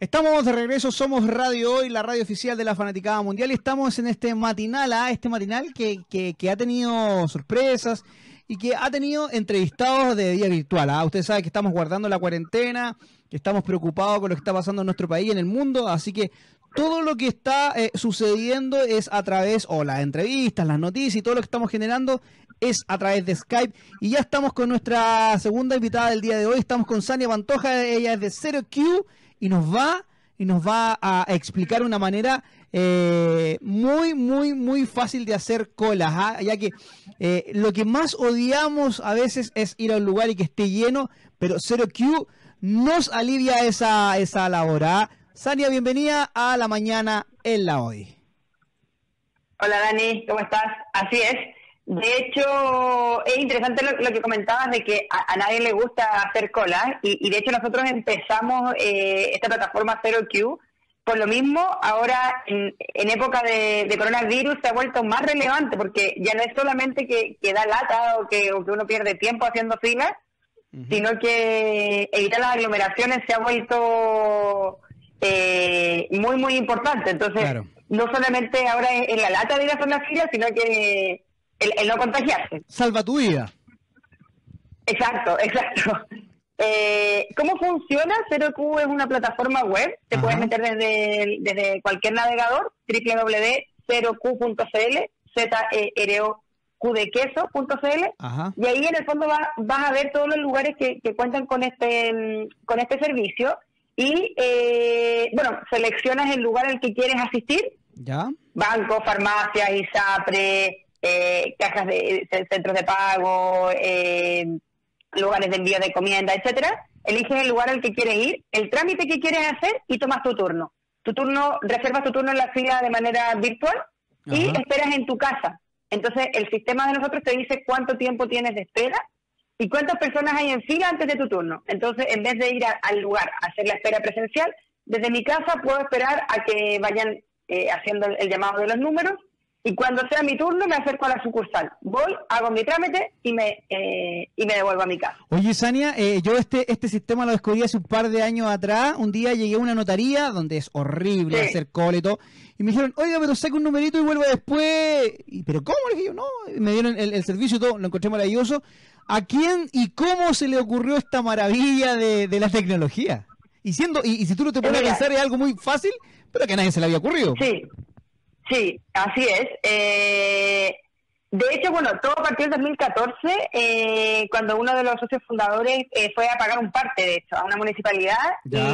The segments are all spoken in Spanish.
Estamos de regreso, somos Radio Hoy, la radio oficial de la Fanaticada Mundial, y estamos en este matinal que ha tenido sorpresas y que ha tenido entrevistados de día virtual. Usted sabe que estamos guardando la cuarentena, que estamos preocupados con lo que está pasando en nuestro país y en el mundo, así que todo lo que está sucediendo es a través, o las entrevistas, las noticias y todo lo que estamos generando es a través de Skype. Y ya estamos con nuestra segunda invitada del día de hoy, estamos con Sania Pantoja, ella es de ZeroQ, y nos va a explicar una manera muy fácil de hacer colas, ya que lo que más odiamos a veces es ir a un lugar y que esté lleno, pero ZeroQ nos alivia esa labor. Sania, bienvenida a La Mañana en la Hoy. Hola Dani, ¿cómo estás? Así es. De hecho, es interesante lo que comentabas de que a nadie le gusta hacer cola, y de hecho nosotros empezamos esta plataforma ZeroQ por lo mismo. Ahora en época de coronavirus se ha vuelto más relevante, porque ya no es solamente que da lata o que uno pierde tiempo haciendo filas, sino que evitar las aglomeraciones se ha vuelto muy importante. Entonces, claro, no solamente ahora es la lata de ir a hacer las filas, sino que el no contagiarse salva tu vida. Exacto. ¿Cómo funciona? ZeroQ es una plataforma web. Te puedes meter desde cualquier navegador, www.zeroq.cl, zeroq.cl, y ahí en el fondo vas a ver todos los lugares que cuentan con este servicio, y seleccionas el lugar al que quieres asistir. Ya. Banco, farmacia, ISAPRE, cajas de centros de pago, lugares de envío de encomienda, etcétera. Eliges el lugar al que quieres ir, el trámite que quieres hacer y tomas tu turno, reservas tu turno en la fila de manera virtual y esperas en tu casa. Entonces el sistema de nosotros te dice cuánto tiempo tienes de espera y cuántas personas hay en fila antes de tu turno. Entonces, en vez de ir al lugar a hacer la espera presencial, desde mi casa puedo esperar a que vayan haciendo el llamado de los números. Y cuando sea mi turno me acerco a la sucursal, voy, hago mi trámite y me devuelvo a mi casa. Oye Sania, yo este sistema lo descubrí hace un par de años atrás. Un día llegué a una notaría donde es horrible hacer cola y todo, y me dijeron, oiga, pero saque un numerito y vuelvo después. ¿Pero cómo? Le dije yo, no. Y me dieron el servicio y todo, lo encontré maravilloso. ¿A quién y cómo se le ocurrió esta maravilla de la tecnología? Y si tú no te pones a pensar, es algo muy fácil, pero que a nadie se le había ocurrido. Sí, así es. De hecho, todo partió en 2014, cuando uno de los socios fundadores fue a pagar un parte, de hecho, a una municipalidad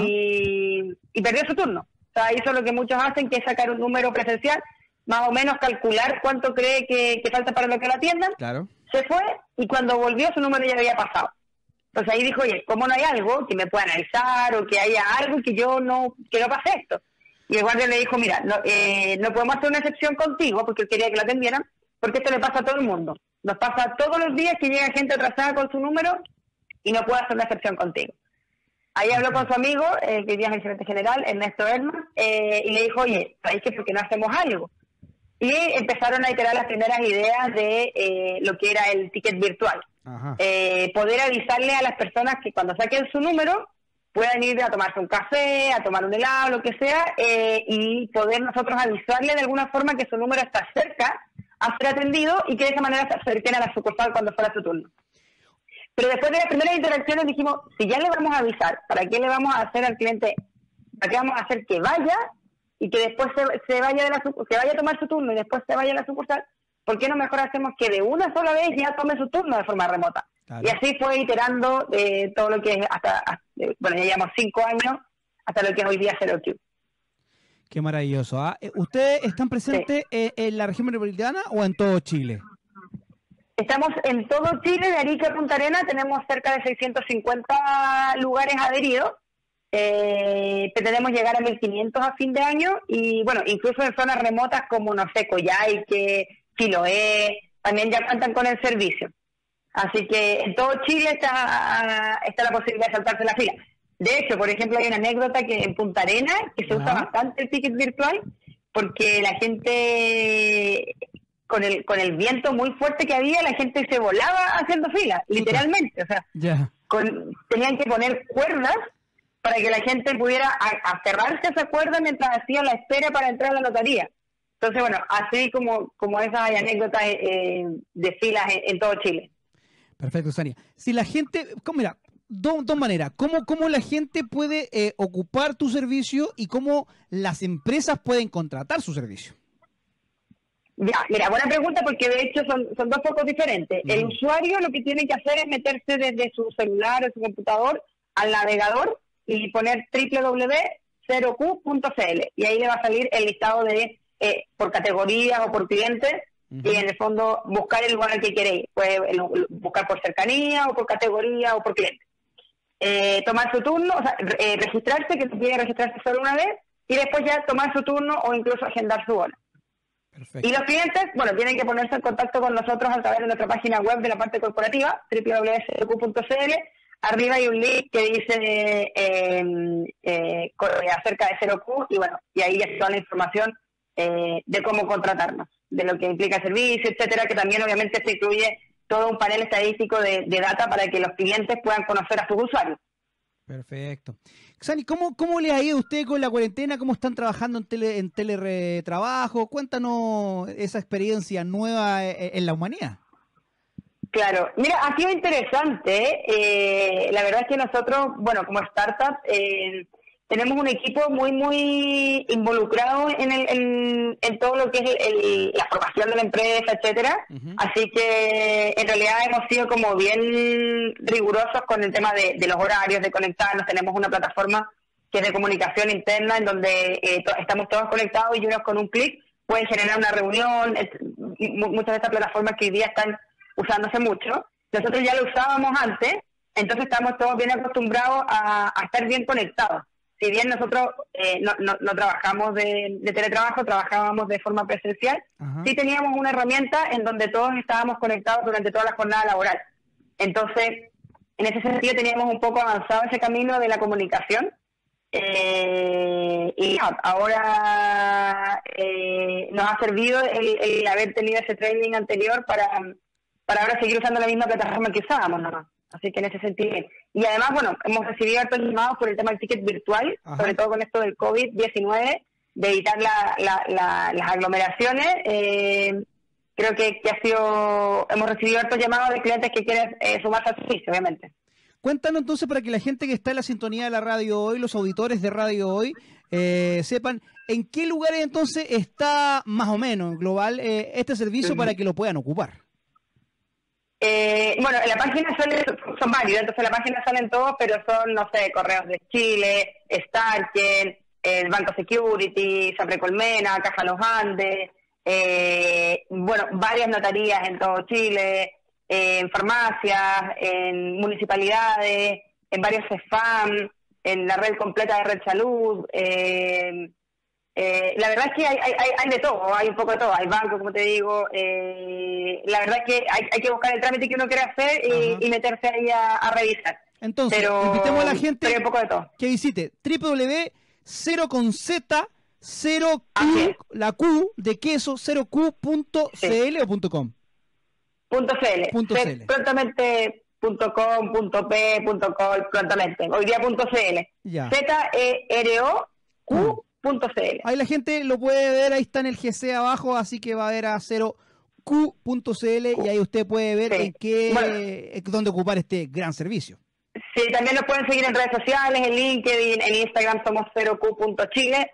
y perdió su turno. O sea, hizo lo que muchos hacen, que es sacar un número presencial, más o menos calcular cuánto cree que falta para lo que lo atiendan. Claro. Se fue y cuando volvió su número ya había pasado. Entonces ahí dijo, oye, ¿cómo no hay algo que me pueda analizar o que haya algo que no pase esto? Y el guardia le dijo, mira, no podemos hacer una excepción contigo, porque él quería que lo atendieran, porque esto le pasa a todo el mundo. Nos pasa todos los días que llega gente atrasada con su número y no puede hacer una excepción contigo. Ahí habló con su amigo, que vivía en el gerente general, Ernesto Herman, y le dijo, oye, ¿sabéis que por qué no hacemos algo? Y empezaron a iterar las primeras ideas de lo que era el ticket virtual. Poder avisarle a las personas que cuando saquen su número puedan ir a tomarse un café, a tomar un helado, lo que sea, y poder nosotros avisarle de alguna forma que su número está cerca a ser atendido y que de esa manera se acerquen a la sucursal cuando fuera su turno. Pero después de las primeras interacciones dijimos, si ya le vamos a avisar, ¿para qué le vamos a hacer al cliente? ¿Para qué vamos a hacer que vaya y que después se vaya a tomar su turno y después se vaya a la sucursal? ¿Por qué no mejor hacemos que de una sola vez ya tome su turno de forma remota? Claro. Y así fue iterando todo lo que es ya llevamos 5 años, hasta lo que es hoy día ZeroQ. Qué maravilloso. ¿Ustedes están presentes en la región metropolitana o en todo Chile? Estamos en todo Chile, de Arica a Punta Arenas, tenemos cerca de 650 lugares adheridos. Pretendemos llegar a 1.500 a fin de año y, incluso en zonas remotas como, Coyhaique, Chiloé, también ya cuentan con el servicio. Así que en todo Chile está la posibilidad de saltarse la fila. De hecho, por ejemplo, hay una anécdota que en Punta Arenas, que se usa bastante el ticket virtual, porque la gente, con el viento muy fuerte que había, la gente se volaba haciendo fila, literalmente. O sea, tenían que poner cuerdas para que la gente pudiera aferrarse a ese acuerdo mientras hacía la espera para entrar a la notaría. Entonces, bueno, así como esas hay anécdotas de filas en todo Chile. Perfecto, Sania. Si la gente, mira, dos maneras. ¿Cómo la gente puede ocupar tu servicio y cómo las empresas pueden contratar su servicio? Ya, mira, buena pregunta, porque de hecho son dos focos diferentes. Uh-huh. El usuario lo que tiene que hacer es meterse desde su celular o su computador al navegador y poner www.zeroq.cl, y ahí le va a salir el listado de por categorías o por clientes. Uh-huh. Y en el fondo buscar el lugar al que queréis, puede buscar por cercanía o por categoría o por cliente. Tomar su turno, o sea, registrarse, que tiene que registrarse solo una vez, y después ya tomar su turno o incluso agendar su hora. Perfecto. Y los clientes, bueno, tienen que ponerse en contacto con nosotros a través de nuestra página web de la parte corporativa, www.zeroq.cl. Arriba hay un link que dice acerca de ZeroQ, y bueno, y ahí ya está la información de cómo contratarnos, de lo que implica el servicio, etcétera, que también obviamente se incluye todo un panel estadístico de data para que los clientes puedan conocer a sus usuarios. Perfecto. Sani, ¿cómo le ha ido a usted con la cuarentena? ¿Cómo están trabajando en teletrabajo? Cuéntanos esa experiencia nueva en la humanidad. Claro. Mira, ha sido interesante. La verdad es que nosotros, bueno, como startup, tenemos un equipo muy, muy involucrado en todo lo que es la formación de la empresa, etcétera. Uh-huh. Así que en realidad hemos sido como bien rigurosos con el tema de los horarios, de conectarnos. Tenemos una plataforma que es de comunicación interna en donde estamos todos conectados y unos con un clic pueden generar una reunión. Muchas de estas plataformas que hoy día están usándose mucho. Nosotros ya lo usábamos antes, entonces estamos todos bien acostumbrados a estar bien conectados. Si bien nosotros no trabajamos de teletrabajo, trabajábamos de forma presencial, Ajá. sí teníamos una herramienta en donde todos estábamos conectados durante toda la jornada laboral. Entonces, en ese sentido teníamos un poco avanzado ese camino de la comunicación. Y ahora nos ha servido el haber tenido ese training anterior para ahora seguir usando la misma plataforma que usábamos nomás. Así que en ese sentido. Y además, bueno, hemos recibido hartos llamados por el tema del ticket virtual, Ajá. sobre todo con esto del COVID-19, de evitar las aglomeraciones. Creo que ha sido. Hemos recibido hartos llamados de clientes que quieren sumarse al servicio, obviamente. Cuéntanos entonces, para que la gente que está en la sintonía de la radio hoy, los auditores de Radio Hoy, sepan en qué lugares entonces está más o menos global este servicio uh-huh. para que lo puedan ocupar. Bueno, en la página son varios, entonces en la página salen todos, pero son, no sé, Correos de Chile, Starken, el Banco Security, Sapre Colmena, Caja Los Andes, bueno, varias notarías en todo Chile, en farmacias, en municipalidades, en varios CEFAM, en la red completa de Red Salud. La verdad es que hay de todo, hay un poco de todo, hay bancos, como te digo, la verdad es que hay que buscar el trámite que uno quiera hacer y meterse ahí a revisar. Entonces, invitemos a la gente que visite www.zeroq.cl, la Q de queso, zeroq.cl sí. o .com. .cl. Prontamente .com, .p, .col, prontamente. Hoy día .cl. ZEROQ. .cl. Ahí la gente lo puede ver, ahí está en el GC abajo, así que va a ver a 0Q.cl y ahí usted puede ver sí. Dónde ocupar este gran servicio. Sí, también nos pueden seguir en redes sociales, en LinkedIn, en Instagram somos 0Q.chile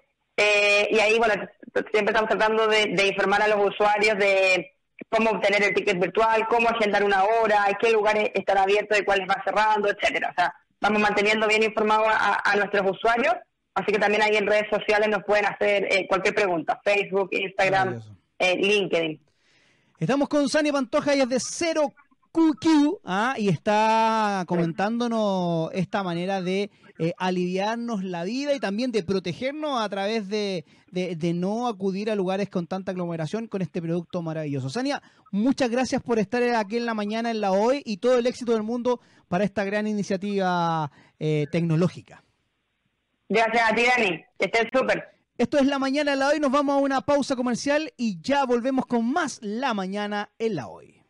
y ahí, bueno, siempre estamos tratando de informar a los usuarios de cómo obtener el ticket virtual, cómo agendar una hora, en qué lugares están abiertos, de cuáles van cerrando, etcétera. O sea, vamos manteniendo bien informados a nuestros usuarios. Así que también ahí en redes sociales nos pueden hacer cualquier pregunta. Facebook, Instagram, LinkedIn. Estamos con Sania Pantoja, ella es de ZeroQ, y está comentándonos esta manera de aliviarnos la vida y también de protegernos a través de no acudir a lugares con tanta aglomeración con este producto maravilloso. Sania, muchas gracias por estar aquí en la mañana, en la hoy, y todo el éxito del mundo para esta gran iniciativa tecnológica. Gracias a ti, Dani. Que estés súper. Esto es La Mañana en la Hoy. Nos vamos a una pausa comercial y ya volvemos con más La Mañana en la Hoy.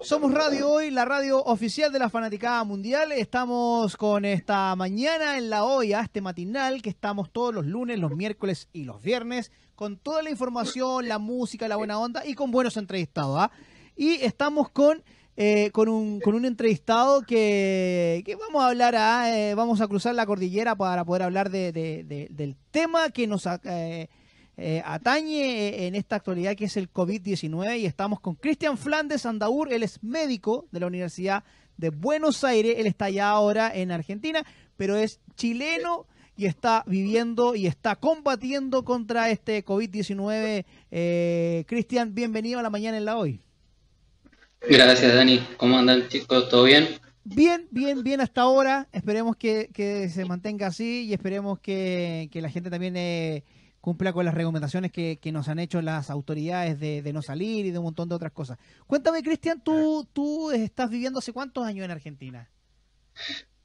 Somos Radio Hoy, la radio oficial de la Fanaticada Mundial. Estamos con esta mañana en la olla, este matinal que estamos todos los lunes, los miércoles y los viernes, con toda la información, la música, la buena onda y con buenos entrevistados, ¿ah? Y estamos con un entrevistado que vamos a hablar, vamos a cruzar la cordillera para poder hablar del tema que nos atañe en esta actualidad, que es el COVID-19, y estamos con Cristian Flandes Andaur. Él es médico de la Universidad de Buenos Aires. Él está ya ahora en Argentina, pero es chileno y está viviendo y está combatiendo contra este COVID-19. Cristian, bienvenido a la mañana en la hoy. Gracias, Dani. ¿Cómo andan, chicos? ¿Todo bien? Bien hasta ahora. Esperemos que se mantenga así y esperemos que la gente también cumpla con las recomendaciones que nos han hecho las autoridades de no salir y de un montón de otras cosas. Cuéntame, Cristian, ¿tú estás viviendo hace cuántos años en Argentina?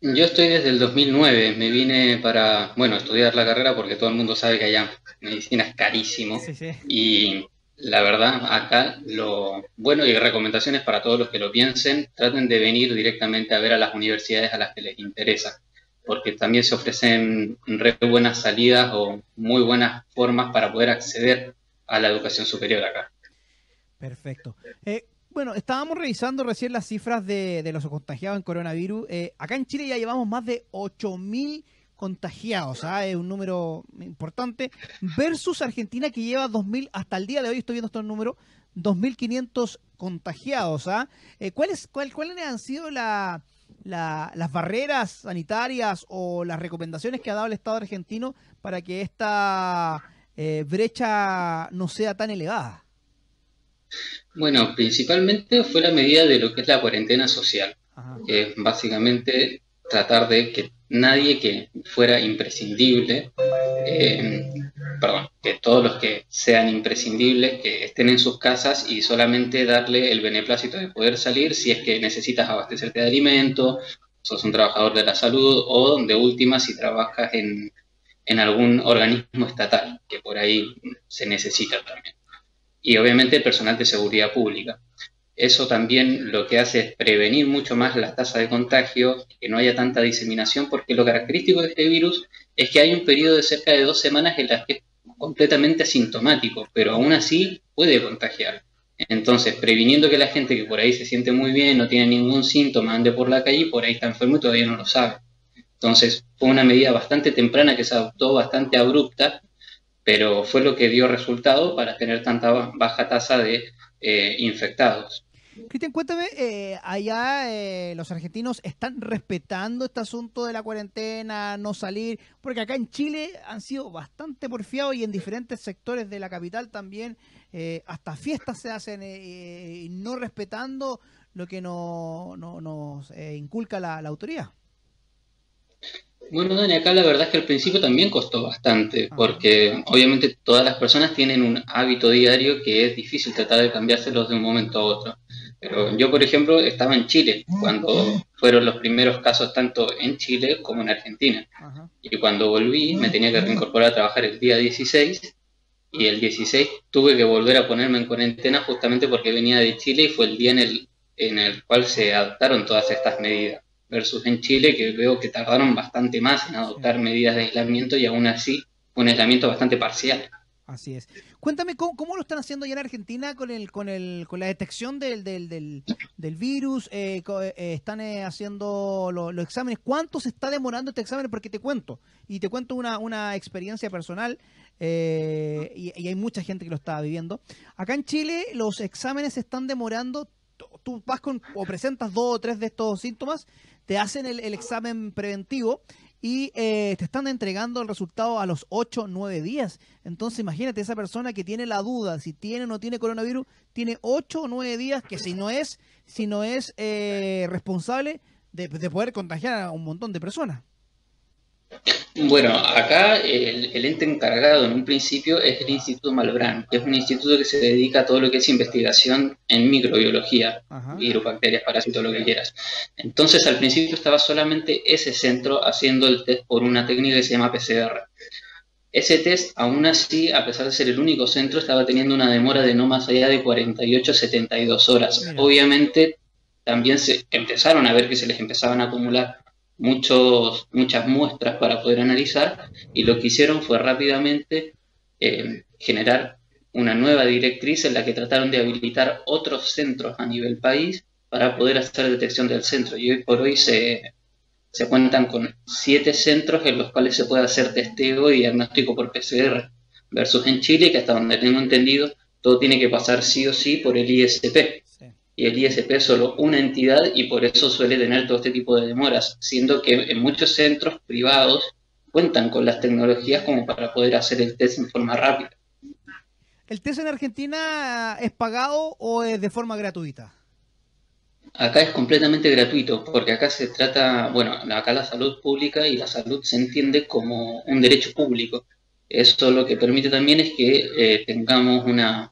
Yo estoy desde el 2009. Me vine para, bueno, estudiar la carrera, porque todo el mundo sabe que allá medicina es carísimo. Sí. Y la verdad, acá lo bueno, y recomendaciones para todos los que lo piensen, traten de venir directamente a ver a las universidades a las que les interesa, porque también se ofrecen re buenas salidas o muy buenas formas para poder acceder a la educación superior acá. Perfecto. Bueno, estábamos revisando recién las cifras de los contagiados en coronavirus. Acá en Chile ya llevamos más de 8.000 contagiados, es un número importante, versus Argentina, que lleva 2.000, hasta el día de hoy estoy viendo estos números, 2.500 contagiados. ¿Cuáles han sido las barreras sanitarias o las recomendaciones que ha dado el Estado argentino para que esta brecha no sea tan elevada? Bueno, principalmente fue la medida de lo que es la cuarentena social, que es básicamente tratar de que nadie que fuera imprescindible, que todos los que sean imprescindibles, que estén en sus casas, y solamente darle el beneplácito de poder salir si es que necesitas abastecerte de alimento, sos un trabajador de la salud, o de última si trabajas en algún organismo estatal, que por ahí se necesita también. Y obviamente el personal de seguridad pública. Eso también lo que hace es prevenir mucho más la tasa de contagio, que no haya tanta diseminación, porque lo característico de este virus es que hay un periodo de cerca de 2 semanas en las que es completamente asintomático, pero aún así puede contagiar. Entonces, previniendo que la gente que por ahí se siente muy bien, no tiene ningún síntoma, ande por la calle y por ahí está enfermo y todavía no lo sabe. Entonces, fue una medida bastante temprana que se adoptó, bastante abrupta, pero fue lo que dio resultado para tener tanta baja tasa de infectados. Cristian, cuéntame, allá los argentinos están respetando este asunto de la cuarentena, no salir, porque acá en Chile han sido bastante porfiados y en diferentes sectores de la capital también, hasta fiestas se hacen no respetando lo que nos inculca la autoridad. Bueno, Dani, acá la verdad es que al principio también costó bastante, porque obviamente todas las personas tienen un hábito diario que es difícil tratar de cambiárselos de un momento a otro. Pero yo, por ejemplo, estaba en Chile cuando fueron los primeros casos tanto en Chile como en Argentina. Y cuando volví me tenía que reincorporar a trabajar el día 16, y el 16 tuve que volver a ponerme en cuarentena justamente porque venía de Chile y fue el día en el cual se adoptaron todas estas medidas. Versus en Chile, que veo que tardaron bastante más en adoptar medidas de aislamiento, y aún así un aislamiento bastante parcial. Así es. Cuéntame, ¿cómo lo están haciendo ya en Argentina con la detección del virus? ¿Están haciendo los exámenes? ¿Cuánto se está demorando este examen? Porque te cuento una experiencia personal, y hay mucha gente que lo está viviendo. Acá en Chile los exámenes se están demorando. Tú vas o presentas 2 o 3 de estos síntomas, te hacen el examen preventivo y te están entregando el resultado a los 8 o 9 días. Entonces imagínate, esa persona que tiene la duda si tiene o no tiene coronavirus, tiene 8 o 9 días, que si no es responsable de poder contagiar a un montón de personas. Bueno, acá el ente encargado en un principio es el Instituto Malbrán, que es un instituto que se dedica a todo lo que es investigación en microbiología, virus, bacterias, parásitos, lo que quieras. Entonces, al principio estaba solamente ese centro haciendo el test por una técnica que se llama PCR. Ese test, aún así, a pesar de ser el único centro, estaba teniendo una demora de no más allá de 48 a 72 horas. Obviamente, también se empezaron a ver que se les empezaban a acumular muchas muestras para poder analizar, y lo que hicieron fue rápidamente generar una nueva directriz en la que trataron de habilitar otros centros a nivel país para poder hacer detección del centro. Y hoy por hoy se cuentan con 7 centros en los cuales se puede hacer testeo y diagnóstico por PCR, versus en Chile, que hasta donde tengo entendido, todo tiene que pasar sí o sí por el ISP. Sí. Y el ISP es solo una entidad y por eso suele tener todo este tipo de demoras, siendo que en muchos centros privados cuentan con las tecnologías como para poder hacer el test en forma rápida. ¿El test en Argentina es pagado o es de forma gratuita? Acá es completamente gratuito, porque acá se trata, bueno, acá la salud pública y la salud se entiende como un derecho público. Eso lo que permite también es que tengamos una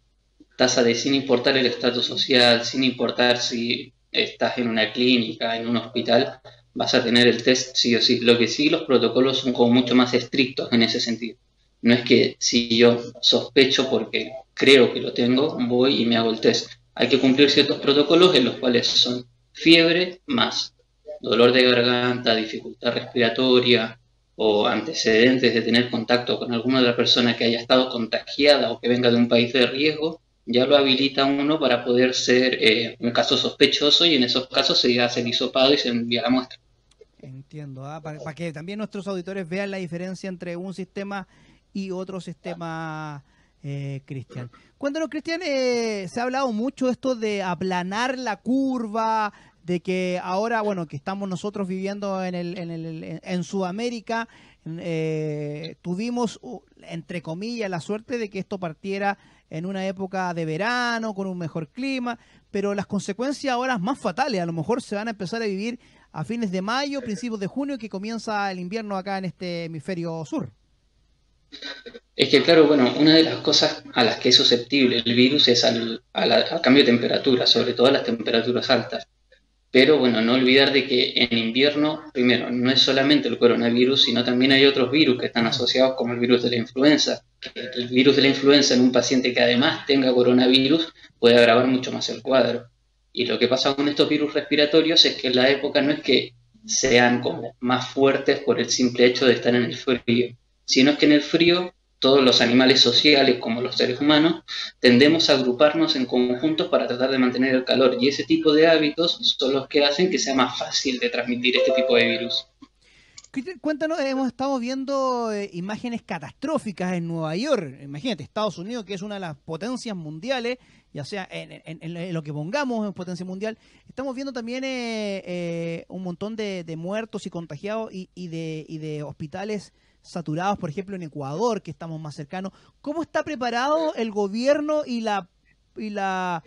tasa de, sin importar el estatus social, sin importar si estás en una clínica, en un hospital, vas a tener el test sí o sí. Lo que sí, los protocolos son como mucho más estrictos en ese sentido. No es que si yo sospecho porque creo que lo tengo, voy y me hago el test. Hay que cumplir ciertos protocolos en los cuales son fiebre más dolor de garganta, dificultad respiratoria o antecedentes de tener contacto con alguna otra persona que haya estado contagiada o que venga de un país de riesgo, ya lo habilita uno para poder ser un caso sospechoso, y en esos casos se hace el hisopado y se envía la muestra. Entiendo, ¿ah? Para que también nuestros auditores vean la diferencia entre un sistema y otro sistema. Cristian, cuéntanos, Cristian, se ha hablado mucho esto de aplanar la curva, de que ahora, bueno, que estamos nosotros viviendo en Sudamérica, tuvimos, entre comillas, la suerte de que esto partiera en una época de verano, con un mejor clima, pero las consecuencias ahora más fatales, a lo mejor se van a empezar a vivir a fines de mayo, principios de junio, que comienza el invierno acá en este hemisferio sur. Es que, claro, bueno, una de las cosas a las que es susceptible el virus es al cambio de temperatura, sobre todo a las temperaturas altas. Pero, bueno, no olvidar de que en invierno, primero, no es solamente el coronavirus, sino también hay otros virus que están asociados, como el virus de la influenza. El virus de la influenza en un paciente que además tenga coronavirus puede agravar mucho más el cuadro. Y lo que pasa con estos virus respiratorios es que en la época no es que sean como más fuertes por el simple hecho de estar en el frío, sino es que en el frío todos los animales sociales, como los seres humanos, tendemos a agruparnos en conjuntos para tratar de mantener el calor, y ese tipo de hábitos son los que hacen que sea más fácil de transmitir este tipo de virus. Cuéntanos, hemos estado viendo imágenes catastróficas en Nueva York. Imagínate, Estados Unidos, que es una de las potencias mundiales, ya sea en lo que pongamos en potencia mundial, estamos viendo también un montón de muertos y contagiados y de hospitales saturados, por ejemplo, en Ecuador, que estamos más cercanos. ¿Cómo está preparado el gobierno y la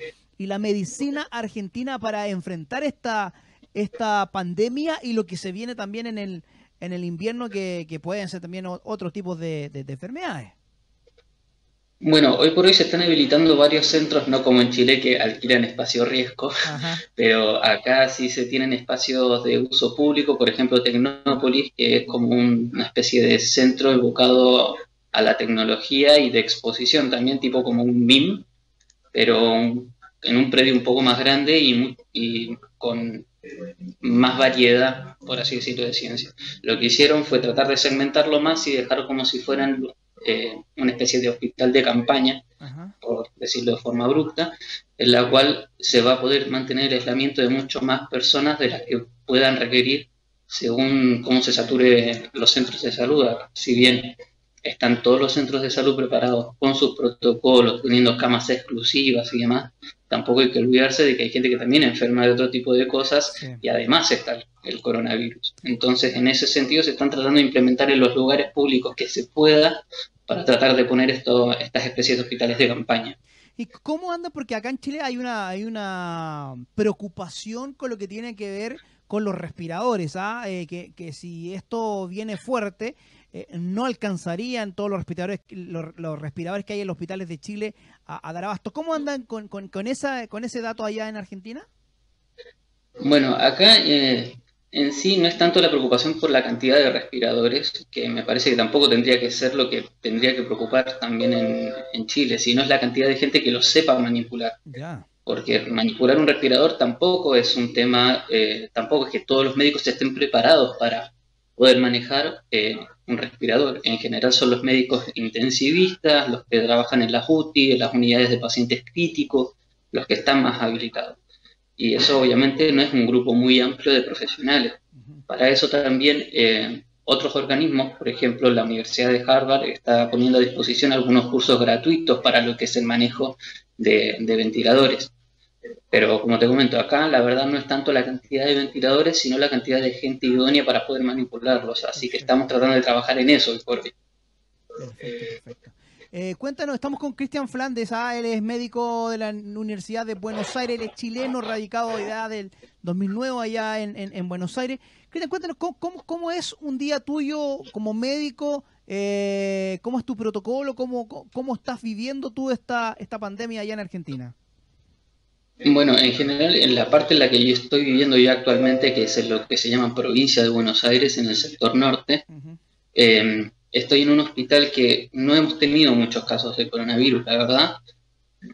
medicina argentina para enfrentar esta pandemia y lo que se viene también en el invierno, que pueden ser también otros tipos de enfermedades? Bueno, hoy por hoy se están habilitando varios centros, no como en Chile, que alquilan espacio riesgo. Ajá. Pero acá sí se tienen espacios de uso público, por ejemplo Tecnópolis, que es como una especie de centro evocado a la tecnología y de exposición también, tipo como un BIM, pero en un predio un poco más grande y con más variedad, por así decirlo, de ciencia. Lo que hicieron fue tratar de segmentarlo más y dejar como si fueran una especie de hospital de campaña, ajá, por decirlo de forma abrupta, en la cual se va a poder mantener el aislamiento de mucho más personas de las que puedan requerir según cómo se sature los centros de salud. Si bien están todos los centros de salud preparados con sus protocolos, teniendo camas exclusivas y demás, tampoco hay que olvidarse de que hay gente que también enferma de otro tipo de cosas, sí, y además está el coronavirus. Entonces, en ese sentido, se están tratando de implementar en los lugares públicos que se pueda para tratar de poner estas especies de hospitales de campaña. ¿Y cómo anda? Porque acá en Chile hay una preocupación con lo que tiene que ver con los respiradores, ¿ah? Que si esto viene fuerte, no alcanzarían todos los respiradores que hay en los hospitales de Chile a dar abasto. ¿Cómo andan con ese dato allá en Argentina? Bueno, acá en sí no es tanto la preocupación por la cantidad de respiradores, que me parece que tampoco tendría que ser lo que tendría que preocupar también en Chile, sino es la cantidad de gente que los sepa manipular. Ya. porque manipular un respirador tampoco es un tema, tampoco es que todos los médicos estén preparados para poder manejar un respirador. En general son los médicos intensivistas, los que trabajan en las UTI, en las unidades de pacientes críticos, los que están más habilitados. Y eso obviamente no es un grupo muy amplio de profesionales. Para eso también otros organismos, por ejemplo la Universidad de Harvard, está poniendo a disposición algunos cursos gratuitos para lo que es el manejo de ventiladores. Pero como te comento, acá la verdad no es tanto la cantidad de ventiladores, sino la cantidad de gente idónea para poder manipularlos. Así que estamos tratando de trabajar en eso hoy por hoy. Perfecto, perfecto. Cuéntanos, estamos con Cristian Flandes. Él es médico de la Universidad de Buenos Aires, él es chileno, radicado de edad del 2009 allá en Buenos Aires. Cristian, cuéntanos, ¿cómo es un día tuyo como médico? ¿Cómo es tu protocolo? ¿Cómo estás viviendo tú esta pandemia allá en Argentina? Bueno, en general, en la parte en la que yo estoy viviendo yo actualmente, que es lo que se llama provincia de Buenos Aires, en el sector norte, estoy en un hospital que no hemos tenido muchos casos de coronavirus, la verdad,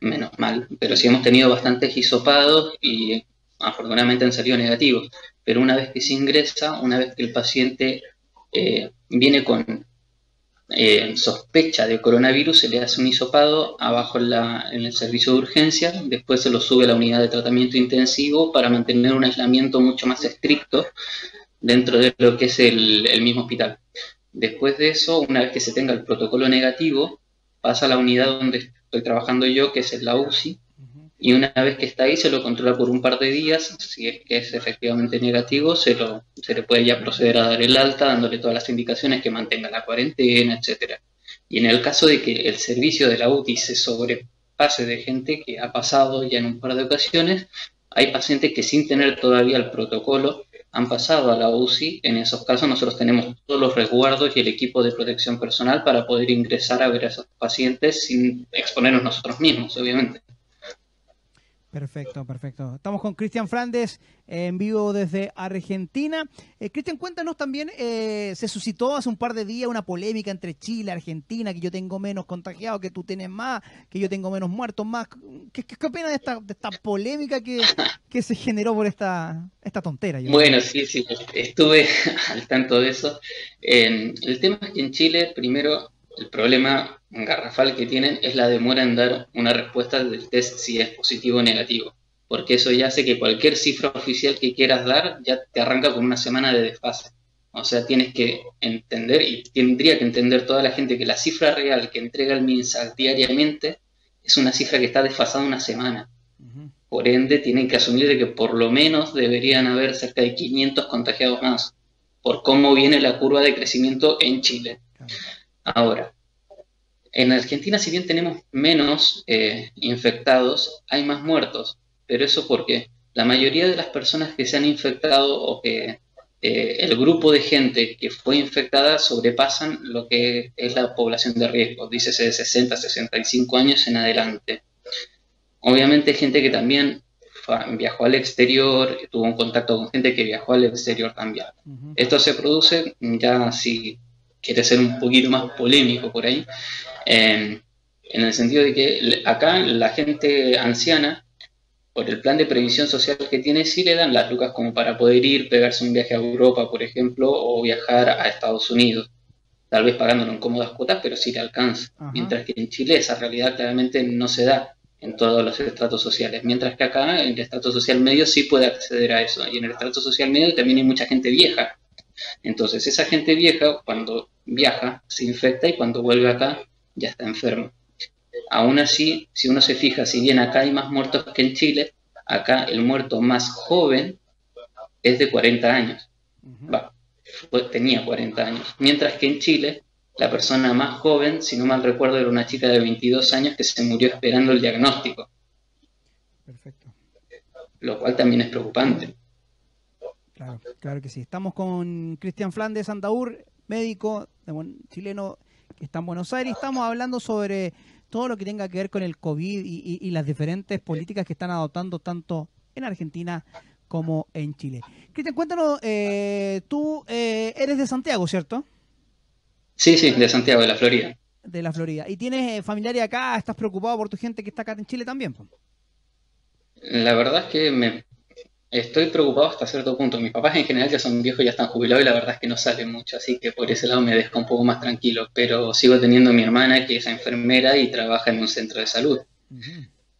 menos mal, pero sí hemos tenido bastantes hisopados y afortunadamente han salido negativos. Pero una vez que se ingresa, una vez que el paciente viene con sospecha de coronavirus, se le hace un hisopado abajo en el servicio de urgencia, después se lo sube a la unidad de tratamiento intensivo para mantener un aislamiento mucho más estricto dentro de lo que es el mismo hospital. Después de eso, una vez que se tenga el protocolo negativo, pasa a la unidad donde estoy trabajando yo, que es la UCI, y una vez que está ahí se lo controla por un par de días. Si es que es efectivamente negativo, se le puede ya proceder a dar el alta, dándole todas las indicaciones que mantenga la cuarentena, etcétera. Y en el caso de que el servicio de la UTI se sobrepase de gente, que ha pasado ya en un par de ocasiones, hay pacientes que sin tener todavía el protocolo han pasado a la UCI. En esos casos nosotros tenemos todos los resguardos y el equipo de protección personal para poder ingresar a ver a esos pacientes sin exponernos nosotros mismos, obviamente. Perfecto, perfecto. Estamos con Cristian Flandes en vivo desde Argentina. Cristian, cuéntanos también, se suscitó hace un par de días una polémica entre Chile y Argentina, que yo tengo menos contagiados, que tú tienes más, que yo tengo menos muertos, más. ¿Qué opinas de esta polémica que se generó por esta tontera? Bueno, sí, estuve al tanto de eso. El tema es que en Chile, primero, el problema garrafal que tienen es la demora en dar una respuesta del test si es positivo o negativo, porque eso ya hace que cualquier cifra oficial que quieras dar ya te arranca con una semana de desfase. O sea, tienes que entender, y tendría que entender toda la gente, que la cifra real que entrega el MinSal diariamente es una cifra que está desfasada una semana. Por ende, tienen que asumir de que por lo menos deberían haber cerca de 500 contagiados más, por cómo viene la curva de crecimiento en Chile. Ahora, en Argentina, si bien tenemos menos infectados, hay más muertos. Pero eso porque la mayoría de las personas que se han infectado, o que el grupo de gente que fue infectada, sobrepasan lo que es la población de riesgo, dícese de 60, 65 años en adelante. Obviamente gente que también viajó al exterior, tuvo un contacto con gente que viajó al exterior también. Esto se produce ya si quiere ser un poquito más polémico por ahí, en el sentido de que acá la gente anciana, por el plan de previsión social que tiene, sí le dan las lucas como para poder ir, pegarse un viaje a Europa, por ejemplo, o viajar a Estados Unidos, tal vez pagándolo en cómodas cuotas, pero sí le alcanza. Mientras que en Chile esa realidad claramente no se da en todos los estratos sociales, mientras que acá en el estrato social medio sí puede acceder a eso, y en el estrato social medio también hay mucha gente vieja. Entonces esa gente vieja, cuando viaja, se infecta, y cuando vuelve acá ya está enfermo. Aún así, si uno se fija, si bien acá hay más muertos que en Chile, acá el muerto más joven es de 40 años. Tenía 40 años. Mientras que en Chile, la persona más joven, si no mal recuerdo, era una chica de 22 años que se murió esperando el diagnóstico. Perfecto. Lo cual también es preocupante. Claro, claro que sí. Estamos con Cristian Flandes Andaur, médico chileno que está en Buenos Aires. Estamos hablando sobre todo lo que tenga que ver con el COVID y las diferentes políticas que están adoptando tanto en Argentina como en Chile. Cristian, cuéntanos, tú eres de Santiago, ¿cierto? Sí, de Santiago, de la Florida. De la Florida. ¿Y tienes familiares acá? ¿Estás preocupado por tu gente que está acá en Chile también? La verdad es que estoy preocupado hasta cierto punto. Mis papás en general ya son viejos, ya están jubilados y la verdad es que no salen mucho, así que por ese lado me dejo un poco más tranquilo, pero sigo teniendo a mi hermana que es enfermera y trabaja en un centro de salud.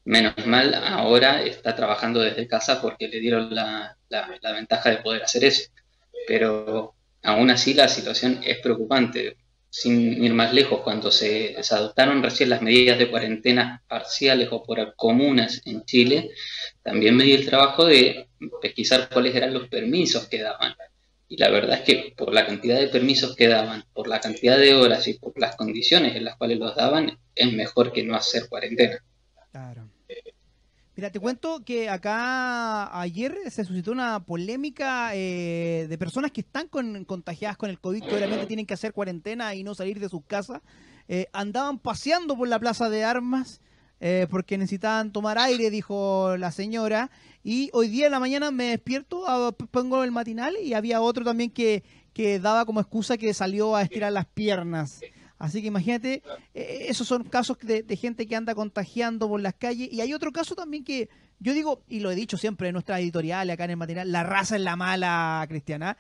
Menos mal, ahora está trabajando desde casa porque le dieron la ventaja de poder hacer eso, pero aún así la situación es preocupante. Sin ir más lejos, cuando se adoptaron recién las medidas de cuarentenas parciales o por comunas en Chile, también me di el trabajo de pesquisar cuáles eran los permisos que daban. Y la verdad es que por la cantidad de permisos que daban, por la cantidad de horas y por las condiciones en las cuales los daban, es mejor que no hacer cuarentena. Claro. Mira, te cuento que acá ayer se suscitó una polémica de personas que están contagiadas con el COVID, que obviamente tienen que hacer cuarentena y no salir de sus casas. Andaban paseando por la Plaza de Armas porque necesitaban tomar aire, dijo la señora. Y hoy día en la mañana me despierto, pongo el matinal y había otro también que daba como excusa que salió a estirar las piernas. Así que imagínate, esos son casos de gente que anda contagiando por las calles. Y hay otro caso también que yo digo, y lo he dicho siempre en nuestra editorial, acá en el material, la raza es la mala, Cristiana.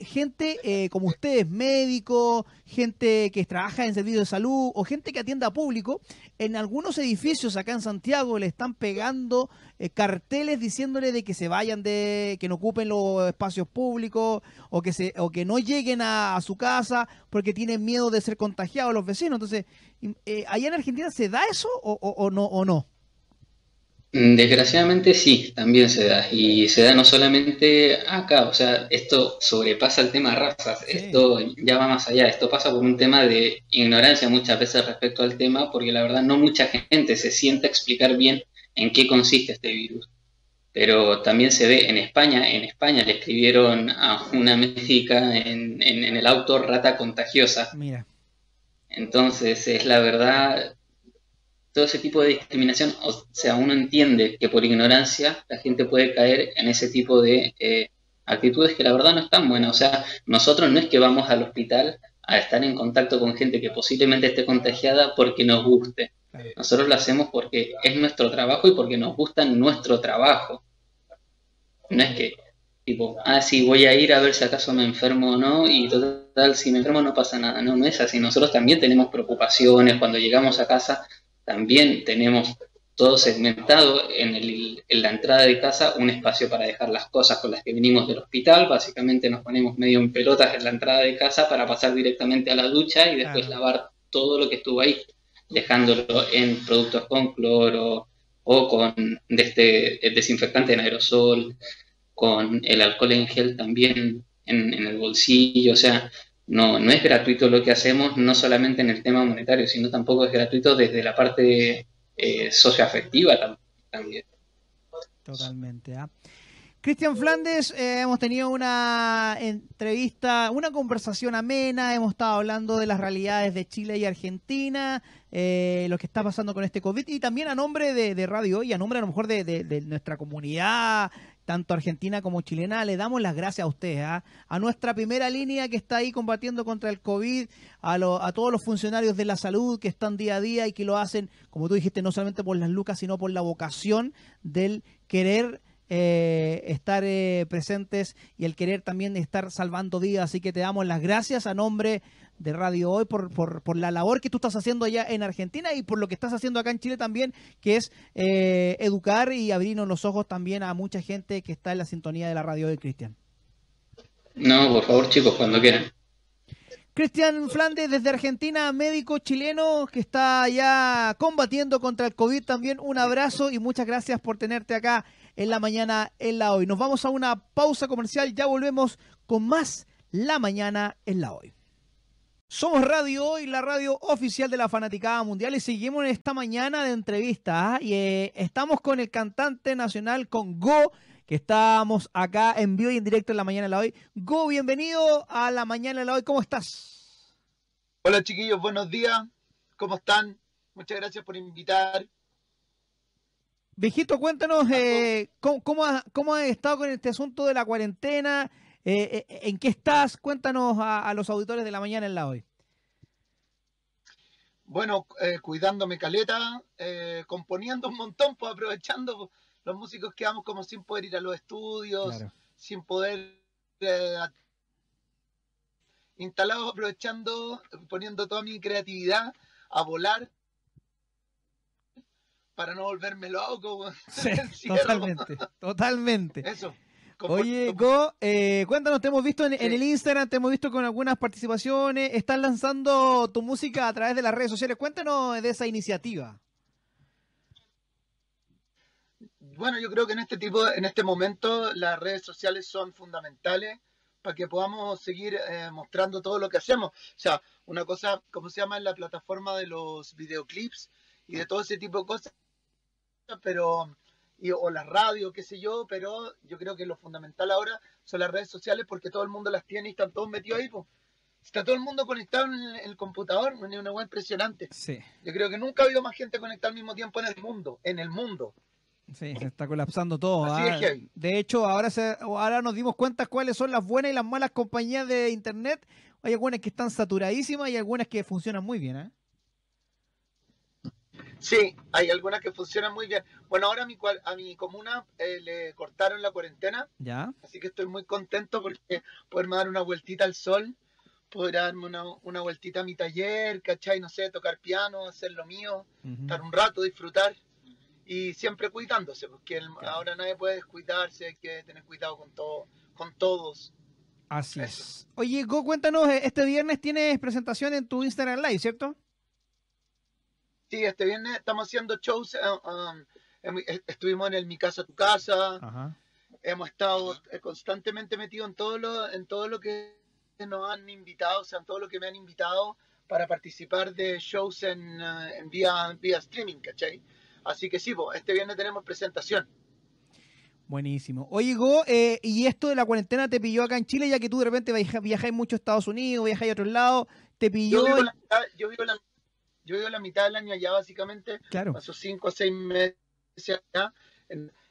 Gente como ustedes, médicos, gente que trabaja en servicios de salud o gente que atienda a público, en algunos edificios acá en Santiago le están pegando carteles diciéndole de que se vayan, de que no ocupen los espacios públicos o que no lleguen a su casa porque tienen miedo de ser contagiados los vecinos. Entonces, ¿allá en Argentina se da eso o no? Desgraciadamente sí, también se da, y se da no solamente acá, o sea, esto sobrepasa el tema razas, sí. Esto ya va más allá, esto pasa por un tema de ignorancia muchas veces respecto al tema, porque la verdad no mucha gente se sienta a explicar bien en qué consiste este virus, pero también se ve en España le escribieron a una médica en el auto rata contagiosa. Mira. Entonces es la verdad. Todo ese tipo de discriminación, o sea, uno entiende que por ignorancia la gente puede caer en ese tipo de actitudes que la verdad no están buenas. O sea, nosotros no es que vamos al hospital a estar en contacto con gente que posiblemente esté contagiada porque nos guste. Nosotros lo hacemos porque es nuestro trabajo y porque nos gusta nuestro trabajo. No es que, tipo, sí, voy a ir a ver si acaso me enfermo o no, y total, si me enfermo no pasa nada. No, no es así. Nosotros también tenemos preocupaciones cuando llegamos a casa. También tenemos todo segmentado en la entrada de casa, un espacio para dejar las cosas con las que venimos del hospital. Básicamente nos ponemos medio en pelotas en la entrada de casa para pasar directamente a la ducha y después lavar todo lo que estuvo ahí, dejándolo en productos con cloro o con el desinfectante en aerosol, con el alcohol en gel también en el bolsillo, o sea... No es gratuito lo que hacemos, no solamente en el tema monetario, sino tampoco es gratuito desde la parte socioafectiva también. Totalmente. Cristian Flandes, hemos tenido una entrevista, una conversación amena, hemos estado hablando de las realidades de Chile y Argentina, lo que está pasando con este COVID, y también a nombre de Radio Hoy, a nombre a lo mejor de nuestra comunidad, tanto argentina como chilena, le damos las gracias a ustedes, a nuestra primera línea que está ahí combatiendo contra el COVID, a todos los funcionarios de la salud que están día a día y que lo hacen, como tú dijiste, no solamente por las lucas, sino por la vocación del querer estar presentes y el querer también estar salvando vidas. Así que te damos las gracias a nombre de Radio Hoy por la labor que tú estás haciendo allá en Argentina y por lo que estás haciendo acá en Chile también, que es educar y abrirnos los ojos también a mucha gente que está en la sintonía de la Radio Hoy, Cristian. No, por favor, chicos, cuando quieran. Cristian Flandes, desde Argentina, médico chileno que está allá combatiendo contra el COVID también. Un abrazo y muchas gracias por tenerte acá en la mañana en la Hoy. Nos vamos a una pausa comercial, ya volvemos con más La Mañana en la Hoy. Somos Radio Hoy, la radio oficial de la Fanaticada Mundial, y seguimos en esta mañana de entrevistas. Y estamos con el cantante nacional, con Go, que estamos acá en vivo y en directo en La Mañana de la Hoy. Go, bienvenido a La Mañana de la Hoy, ¿cómo estás? Hola chiquillos, buenos días, ¿cómo están? Muchas gracias por invitar. Viejito, cuéntanos cómo has estado con este asunto de la cuarentena, en qué estás, cuéntanos a los auditores de La Mañana en la Hoy. Bueno, cuidándome caleta, componiendo un montón, pues aprovechando los músicos quedamos como sin poder ir a los estudios, claro, sin poder instalados, aprovechando, poniendo toda mi creatividad a volar para no volverme loco. Sí, totalmente, totalmente. Eso. Oye, Go, cuéntanos, te hemos visto en el Instagram, te hemos visto con algunas participaciones, estás lanzando tu música a través de las redes sociales, cuéntanos de esa iniciativa. Bueno, yo creo que en este momento las redes sociales son fundamentales para que podamos seguir mostrando todo lo que hacemos. O sea, una cosa, ¿cómo se llama? La plataforma de los videoclips y de todo ese tipo de cosas, pero... o la radio, qué sé yo, pero yo creo que lo fundamental ahora son las redes sociales porque todo el mundo las tiene y están todos metidos ahí, pues. Está todo el mundo conectado en el computador, es una web impresionante. Sí. Yo creo que nunca ha habido más gente conectada al mismo tiempo en el mundo, Sí, se está colapsando todo. Así es, Javi. De hecho, ahora nos dimos cuenta cuáles son las buenas y las malas compañías de internet. Hay algunas que están saturadísimas y algunas que funcionan muy bien, ¿eh? Sí, hay algunas que funcionan muy bien. Bueno, ahora a mi comuna le cortaron la cuarentena. Ya. Así que estoy muy contento porque poderme dar una vueltita al sol, poder darme una vueltita a mi taller, ¿cachai? No sé, tocar piano, hacer lo mío, estar un rato, disfrutar. Y siempre cuidándose, porque ahora nadie puede descuidarse, hay que tener cuidado con todo, con todos. Así es. Oye, Go, cuéntanos, este viernes tienes presentación en tu Instagram Live, ¿cierto? Sí, este viernes estamos haciendo shows, estuvimos en Mi Casa, Tu Casa. Ajá. Hemos estado constantemente metidos en todo lo que nos han invitado, o sea, en todo lo que me han invitado para participar de shows en vía streaming, ¿cachai? Así que sí, este viernes tenemos presentación. Buenísimo. Oye, Go, y esto de la cuarentena te pilló acá en Chile, ya que tú de repente viajáis mucho a Estados Unidos, viajáis a otros lados, te pilló... Yo vivo la mitad del año allá, básicamente. Claro. Paso 5 o 6 meses allá.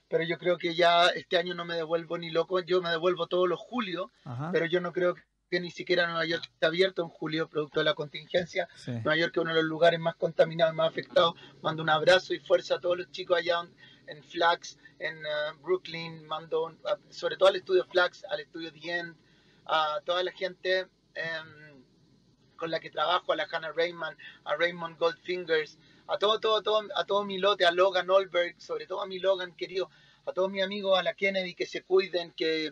Pero yo creo que ya este año no me devuelvo ni loco. Yo me devuelvo todos los julios. Ajá. Pero yo no creo que ni siquiera Nueva York está abierto en julio, producto de la contingencia. Sí. Nueva York es uno de los lugares más contaminados, más afectados. Mando un abrazo y fuerza a todos los chicos allá en Flax, en Brooklyn. Mando sobre todo al estudio Flax, al estudio The End, a toda la gente... con la que trabajo, a la Hannah Raymond, a Raymond Goldfingers, a todo mi lote, a Logan Olberg, sobre todo a mi Logan querido, a todos mis amigos, a la Kennedy, que se cuiden, que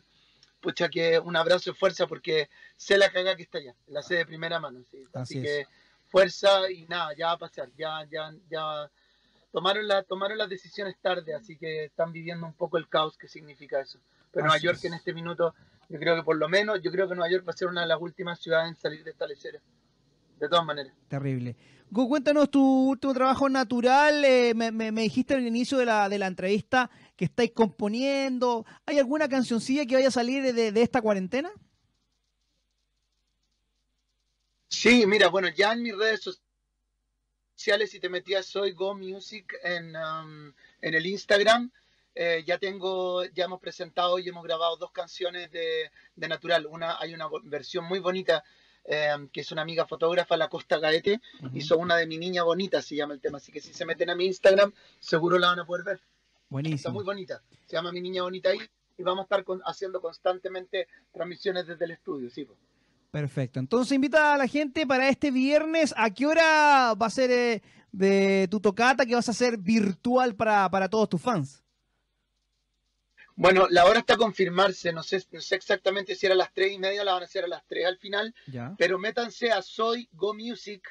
pucha, que un abrazo de fuerza porque sé la cagada que está allá, la sé de primera mano, ¿sí? Así que fuerza y nada, ya va a pasar, ya tomaron las decisiones tarde, así que están viviendo un poco el caos que significa eso. Pero Nueva York en este minuto, yo creo que por lo menos, yo creo que Nueva York va a ser una de las últimas ciudades en salir de esta lecera. De todas maneras. Terrible. Go, cuéntanos tu último trabajo natural. Me dijiste al inicio de la entrevista que estáis componiendo. ¿Hay alguna cancioncilla que vaya a salir de esta cuarentena? Sí, mira, bueno, ya en mis redes sociales, si te metías Soy Go Music en el Instagram... ya hemos presentado y hemos grabado 2 canciones de natural. Hay una versión muy bonita que es una amiga fotógrafa, la Costa Gaete, hizo una de Mi Niña Bonita, se llama el tema. Así que si se meten a mi Instagram, seguro la van a poder ver. Buenísimo. Está muy bonita. Se llama Mi Niña Bonita ahí y vamos a estar haciendo constantemente transmisiones desde el estudio, ¿sí? Perfecto. Entonces invita a la gente para este viernes. ¿A qué hora va a ser de tu tocata que vas a hacer virtual para todos tus fans? Bueno, la hora está a confirmarse, no sé exactamente si era a las 3:30, la van a hacer a las 3 al final, ya. Pero métanse a Soy Go Music,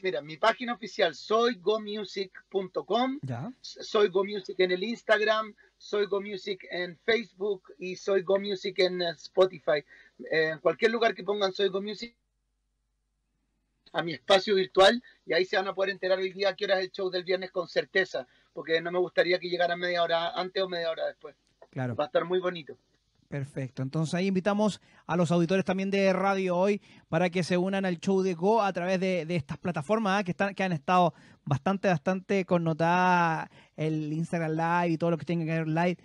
mira, mi página oficial soygomusic.com, Soy Go Music en el Instagram, Soy Go Music en Facebook y Soy Go Music en Spotify. En cualquier lugar que pongan Soy Go Music, a mi espacio virtual, y ahí se van a poder enterar hoy día a qué hora es el show del viernes con certeza, porque no me gustaría que llegara media hora antes o media hora después. Claro. Va a estar muy bonito. Perfecto, entonces ahí invitamos a los auditores también de Radio Hoy para que se unan al show de Go a través de estas plataformas que han estado bastante connotadas, el Instagram Live y todo lo que tenga que ver live,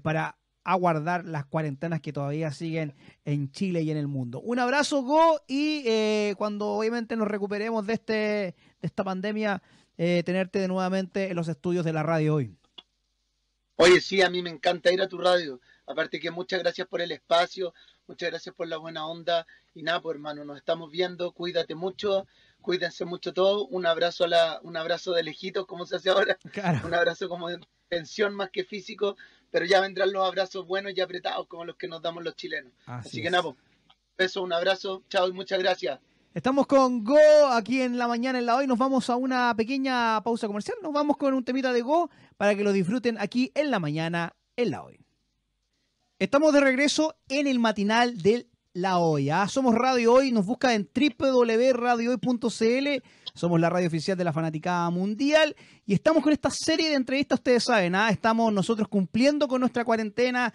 para aguardar las cuarentenas que todavía siguen en Chile y en el mundo. Un abrazo, Go, y cuando obviamente nos recuperemos de esta pandemia, tenerte nuevamente en los estudios de la radio Hoy. Oye, sí, a mí me encanta ir a tu radio. Aparte que muchas gracias por el espacio, muchas gracias por la buena onda. Y nada, pues hermano, nos estamos viendo. Cuídate mucho, cuídense mucho todos. Un abrazo, un abrazo de lejitos, como se hace ahora. Claro. Un abrazo como de tensión más que físico. Pero ya vendrán los abrazos buenos y apretados, como los que nos damos los chilenos. Así que nada, pues, un beso, un abrazo, chao y muchas gracias. Estamos con Go aquí en La Mañana en la Hoy. Nos vamos a una pequeña pausa comercial. Nos vamos con un temita de Go para que lo disfruten aquí en La Mañana en la Hoy. Estamos de regreso en el matinal de La Hoy. Somos Radio Hoy. Nos busca en www.radiohoy.cl. Somos la radio oficial de la fanaticada mundial. Y estamos con esta serie de entrevistas. Ustedes saben, estamos nosotros cumpliendo con nuestra cuarentena.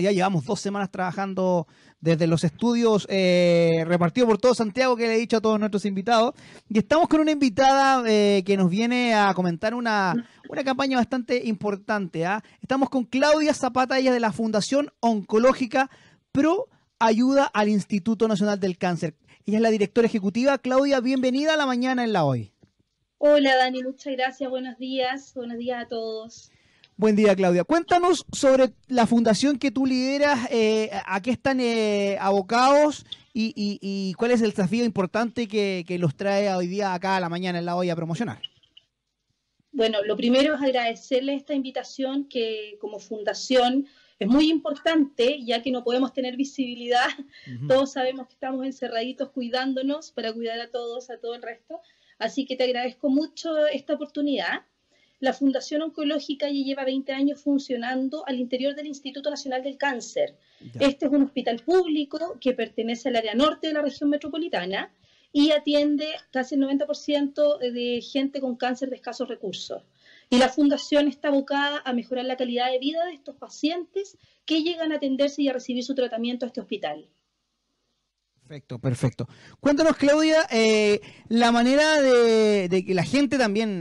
Ya llevamos 2 semanas trabajando desde los estudios repartidos por todo Santiago, que le he dicho a todos nuestros invitados. Y estamos con una invitada que nos viene a comentar una campaña bastante importante. Estamos con Claudia Zapata, ella de la Fundación Oncológica Pro Ayuda al Instituto Nacional del Cáncer. Ella es la directora ejecutiva. Claudia, bienvenida a La Mañana en la Hoy. Hola Dani, muchas gracias. Buenos días a todos. Buen día, Claudia. Cuéntanos sobre la fundación que tú lideras, a qué están abocados y cuál es el desafío importante que los trae hoy día acá a La Mañana en la Hoy a promocionar. Bueno, lo primero es agradecerles esta invitación que como fundación es muy importante, ya que no podemos tener visibilidad. Todos sabemos que estamos encerraditos cuidándonos para cuidar a todos, a todo el resto. Así que te agradezco mucho esta oportunidad. La Fundación Oncológica ya lleva 20 años funcionando al interior del Instituto Nacional del Cáncer. Ya. Este es un hospital público que pertenece al área norte de la región metropolitana y atiende casi el 90% de gente con cáncer de escasos recursos. Y la Fundación está abocada a mejorar la calidad de vida de estos pacientes que llegan a atenderse y a recibir su tratamiento a este hospital. Perfecto, perfecto. Cuéntanos, Claudia, la manera de que la gente también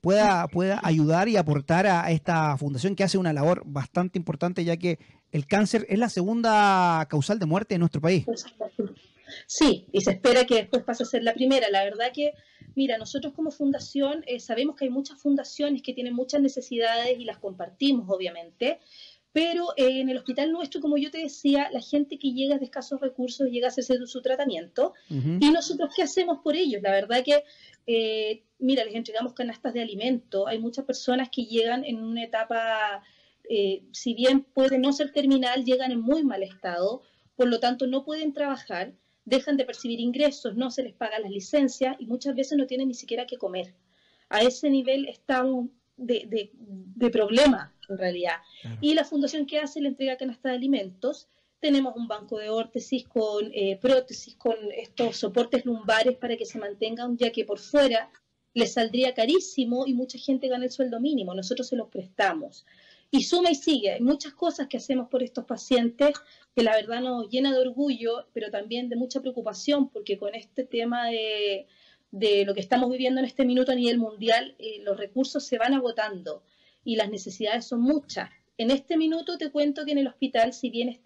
pueda ayudar y aportar a esta fundación que hace una labor bastante importante, ya que el cáncer es la segunda causal de muerte en nuestro país. Sí, y se espera que después pase a ser la primera. La verdad que, mira, nosotros como fundación sabemos que hay muchas fundaciones que tienen muchas necesidades y las compartimos, obviamente. Pero en el hospital nuestro, como yo te decía, la gente que llega de escasos recursos llega a hacerse su tratamiento. Y nosotros, ¿qué hacemos por ellos? La verdad que, mira, les entregamos canastas de alimento. Hay muchas personas que llegan en una etapa, si bien puede no ser terminal, llegan en muy mal estado. Por lo tanto, no pueden trabajar, dejan de percibir ingresos, no se les pagan las licencias y muchas veces no tienen ni siquiera que comer. A ese nivel estamos de problema, en realidad. Claro. Y la fundación que hace la entrega canasta de alimentos. Tenemos un banco de órtesis con prótesis, con estos soportes lumbares para que se mantengan, ya que por fuera les saldría carísimo y mucha gente gana el sueldo mínimo. Nosotros se los prestamos. Y suma y sigue. Hay muchas cosas que hacemos por estos pacientes que la verdad nos llena de orgullo, pero también de mucha preocupación, porque con este tema de lo que estamos viviendo en este minuto a nivel mundial, los recursos se van agotando y las necesidades son muchas. En este minuto te cuento que en el hospital, si bien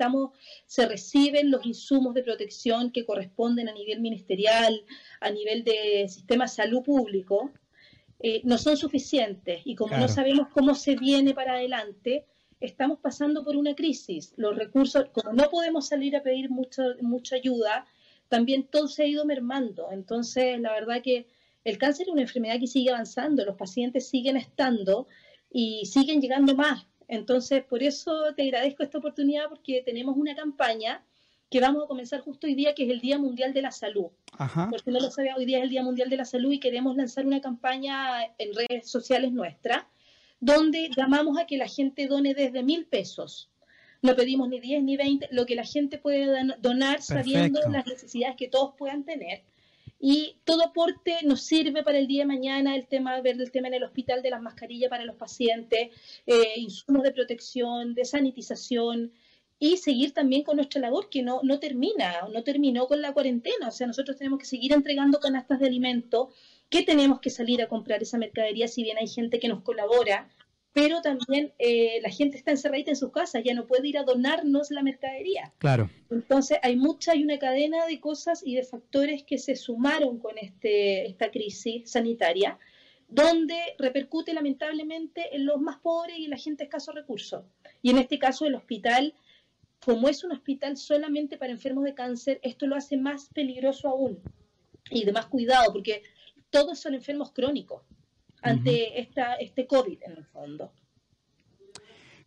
se reciben los insumos de protección que corresponden a nivel ministerial, a nivel de sistema de salud público, no son suficientes y como no sabemos cómo se viene para adelante, estamos pasando por una crisis. Los recursos, como no podemos salir a pedir mucha ayuda, también todo se ha ido mermando. Entonces, la verdad que el cáncer es una enfermedad que sigue avanzando, los pacientes siguen estando y siguen llegando más. Entonces, por eso te agradezco esta oportunidad, porque tenemos una campaña que vamos a comenzar justo hoy día, que es el Día Mundial de la Salud. Porque no lo sabía, hoy día es el Día Mundial de la Salud y queremos lanzar una campaña en redes sociales nuestras, donde llamamos a que la gente done desde 1.000 pesos. No pedimos ni 10 ni 20, lo que la gente puede donar sabiendo las necesidades que todos puedan tener. Y todo aporte nos sirve para el día de mañana, ver el tema en el hospital de las mascarillas para los pacientes, insumos de protección, de sanitización y seguir también con nuestra labor que no terminó con la cuarentena. O sea, nosotros tenemos que seguir entregando canastas de alimento, que tenemos que salir a comprar esa mercadería, si bien hay gente que nos colabora, pero también la gente está encerradita en sus casas, ya no puede ir a donarnos la mercadería. Claro. Entonces hay una cadena de cosas y de factores que se sumaron con esta crisis sanitaria donde repercute lamentablemente en los más pobres y en la gente de escasos recursos. Y en este caso el hospital, como es un hospital solamente para enfermos de cáncer, esto lo hace más peligroso aún y de más cuidado, porque todos son enfermos crónicos ante este COVID en el fondo.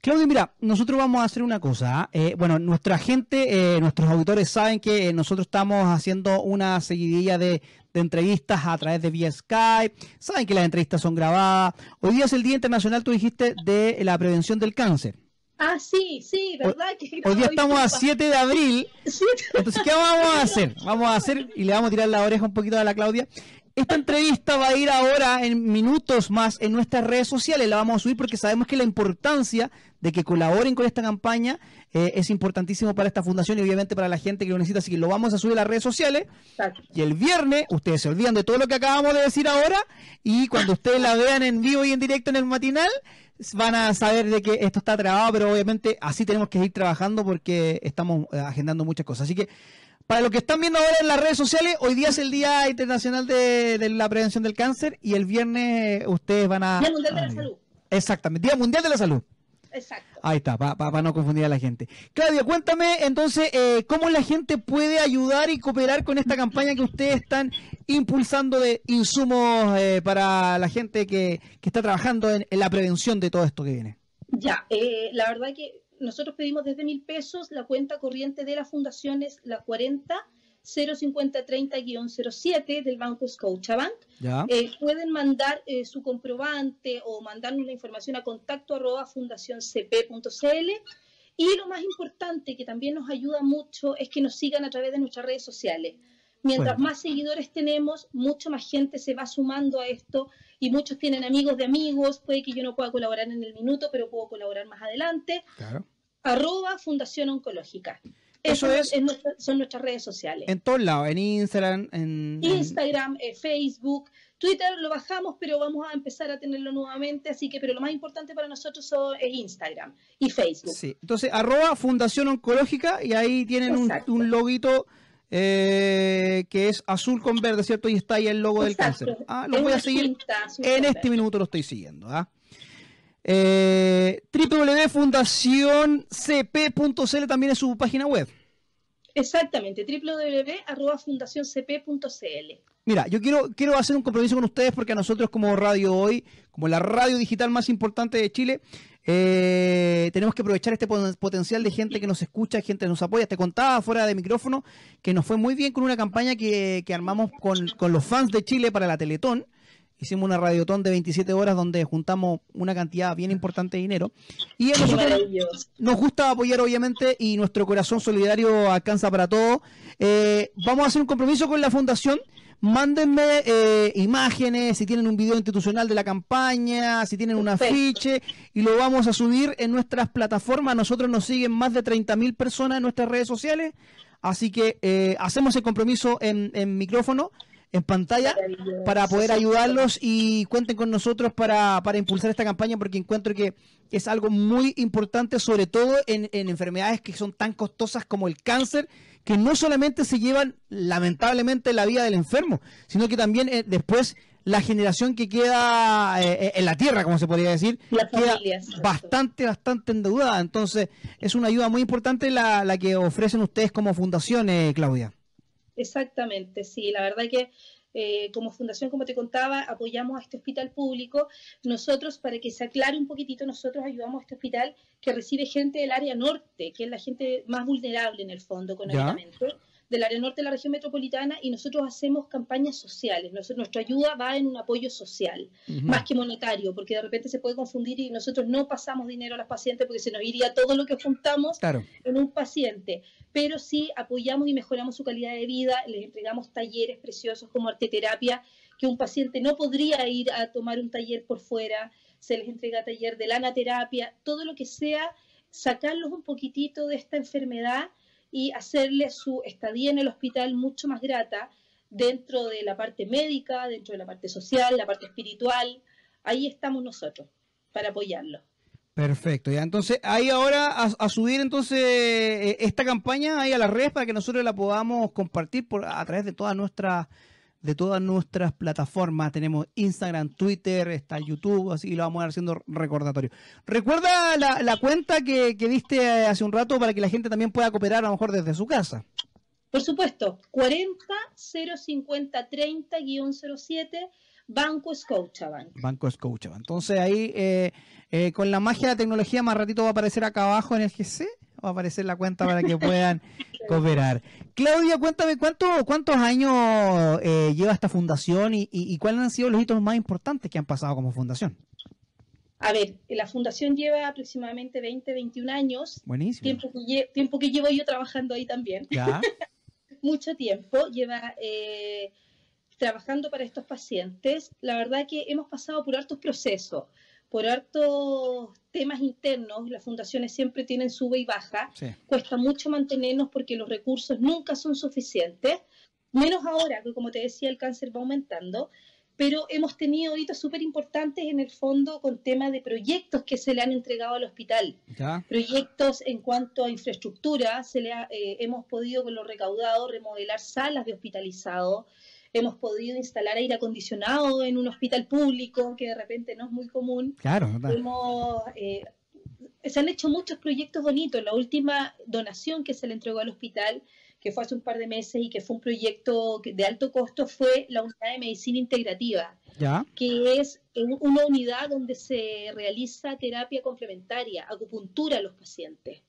Claudia, mira, nosotros vamos a hacer una cosa. Bueno, nuestra gente, nuestros auditores saben que nosotros estamos haciendo una seguidilla de entrevistas a través de vía Skype. Saben que las entrevistas son grabadas. Hoy día es el Día Internacional, tú dijiste, de la prevención del cáncer. Ah, sí, sí, ¿verdad? Hoy día estamos a 7 de abril. Entonces, ¿qué vamos a hacer? Vamos a hacer, y le vamos a tirar la oreja un poquito a la Claudia, esta entrevista va a ir ahora en minutos más en nuestras redes sociales, la vamos a subir porque sabemos que la importancia de que colaboren con esta campaña es importantísimo para esta fundación y obviamente para la gente que lo necesita, así que lo vamos a subir a las redes sociales. Exacto. Y el viernes, ustedes se olvidan de todo lo que acabamos de decir ahora y cuando ustedes la vean en vivo y en directo en el matinal, van a saber de que esto está trabado, pero obviamente así tenemos que ir trabajando porque estamos agendando muchas cosas, así que para los que están viendo ahora en las redes sociales, hoy día es el Día Internacional de la Prevención del Cáncer y el viernes ustedes van a... Día Mundial de la Salud. Exactamente, Día Mundial de la Salud. Exacto. Ahí está, para no confundir a la gente. Claudia, cuéntame entonces cómo la gente puede ayudar y cooperar con esta campaña que ustedes están impulsando de insumos para la gente que está trabajando en la prevención de todo esto que viene. Ya, la verdad que... Nosotros pedimos desde 1.000 pesos, la cuenta corriente de la fundación es la 40-05030-07 del Banco Scotiabank. Pueden mandar su comprobante o mandarnos la información a contacto@fundacioncp.cl. Y lo más importante, que también nos ayuda mucho, es que nos sigan a través de nuestras redes sociales. Mientras más seguidores tenemos, mucho más gente se va sumando a esto y muchos tienen amigos de amigos. Puede que yo no pueda colaborar en el minuto, pero puedo colaborar más adelante. Claro. @Fundación Oncológica. Eso son nuestras redes sociales. En todos lados, en Instagram, Facebook, Twitter lo bajamos, pero vamos a empezar a tenerlo nuevamente, así que, pero lo más importante para nosotros es Instagram y Facebook. Sí. Entonces, @Fundación Oncológica y ahí tienen un loguito... que es azul con verde, ¿cierto? Y está ahí el logo del cáncer. Ah, lo voy a seguir en este minuto, lo estoy siguiendo. www.fundacioncp.cl también es su página web. Exactamente, www.fundacioncp.cl. Mira, yo quiero hacer un compromiso con ustedes porque a nosotros como Radio Hoy, como la radio digital más importante de Chile, tenemos que aprovechar este potencial de gente que nos escucha, gente que nos apoya. Te contaba fuera de micrófono que nos fue muy bien con una campaña que armamos con los fans de Chile para la Teletón. Hicimos una radiotón de 27 horas donde juntamos una cantidad bien importante de dinero. Y a nosotros nos gusta apoyar, obviamente, y nuestro corazón solidario alcanza para todo. Vamos a hacer un compromiso con la fundación. Mándenme imágenes, si tienen un video institucional de la campaña, si tienen un afiche, y lo vamos a subir en nuestras plataformas. Nosotros nos siguen más de 30.000 personas en nuestras redes sociales. Así que hacemos el compromiso en micrófono, en pantalla, para poder ayudarlos y cuenten con nosotros para impulsar esta campaña, porque encuentro que es algo muy importante, sobre todo en enfermedades que son tan costosas como el cáncer, que no solamente se llevan lamentablemente la vida del enfermo, sino que también después la generación que queda en la tierra, como se podría decir, queda bastante endeudada. Entonces es una ayuda muy importante la que ofrecen ustedes como fundación, Claudia. Exactamente, sí, la verdad que como fundación, como te contaba, apoyamos a este hospital público. Nosotros, para que se aclare un poquitito, nosotros ayudamos a este hospital que recibe gente del área norte, que es la gente más vulnerable en el fondo económicamente, del área norte de la región metropolitana, y nosotros hacemos campañas sociales. Nuestra ayuda va en un apoyo social, más que monetario, porque de repente se puede confundir y nosotros no pasamos dinero a los pacientes porque se nos iría todo lo que juntamos en un paciente. Pero sí apoyamos y mejoramos su calidad de vida, les entregamos talleres preciosos como arteterapia, que un paciente no podría ir a tomar un taller por fuera, se les entrega taller de lanaterapia, todo lo que sea, sacarlos un poquitito de esta enfermedad y hacerle su estadía en el hospital mucho más grata dentro de la parte médica, dentro de la parte social, la parte espiritual. Ahí estamos nosotros para apoyarlo. Perfecto, ya entonces ahí ahora a subir entonces esta campaña ahí a las redes para que nosotros la podamos compartir a través de todas nuestras de todas nuestras plataformas. Tenemos Instagram, Twitter, está YouTube, así lo vamos a ir haciendo recordatorio. Recuerda la cuenta que diste hace un rato para que la gente también pueda cooperar a lo mejor desde su casa. Por supuesto, 40 050 30-07, Banco Scotiabank. Banco Scotiabank. Entonces ahí con la magia de la tecnología más ratito va a aparecer acá abajo en el GC, va a aparecer la cuenta para que puedan cooperar. Claudia, cuéntame cuántos años lleva esta fundación y cuáles han sido los hitos más importantes que han pasado como fundación. A ver, la fundación lleva aproximadamente 20, 21 años. Buenísimo. Tiempo que llevo yo trabajando ahí también. ¿Ya? Mucho tiempo lleva trabajando para estos pacientes. La verdad que hemos pasado por hartos procesos, por hartos temas internos. Las fundaciones siempre tienen sube y baja. Sí. Cuesta mucho mantenernos porque los recursos nunca son suficientes, menos ahora que, como te decía, el cáncer va aumentando. Pero hemos tenido hitos súper importantes en el fondo con temas de proyectos que se le han entregado al hospital. ¿Ya? Proyectos en cuanto a infraestructura, hemos podido con lo recaudado remodelar salas de hospitalizado, hemos podido instalar aire acondicionado en un hospital público, que de repente no es muy común. Claro. Se han hecho muchos proyectos bonitos. La última donación que se le entregó al hospital, que fue hace un par de meses y que fue un proyecto de alto costo, fue la unidad de medicina integrativa. ¿Ya? Que es una unidad donde se realiza terapia complementaria, acupuntura a los pacientes,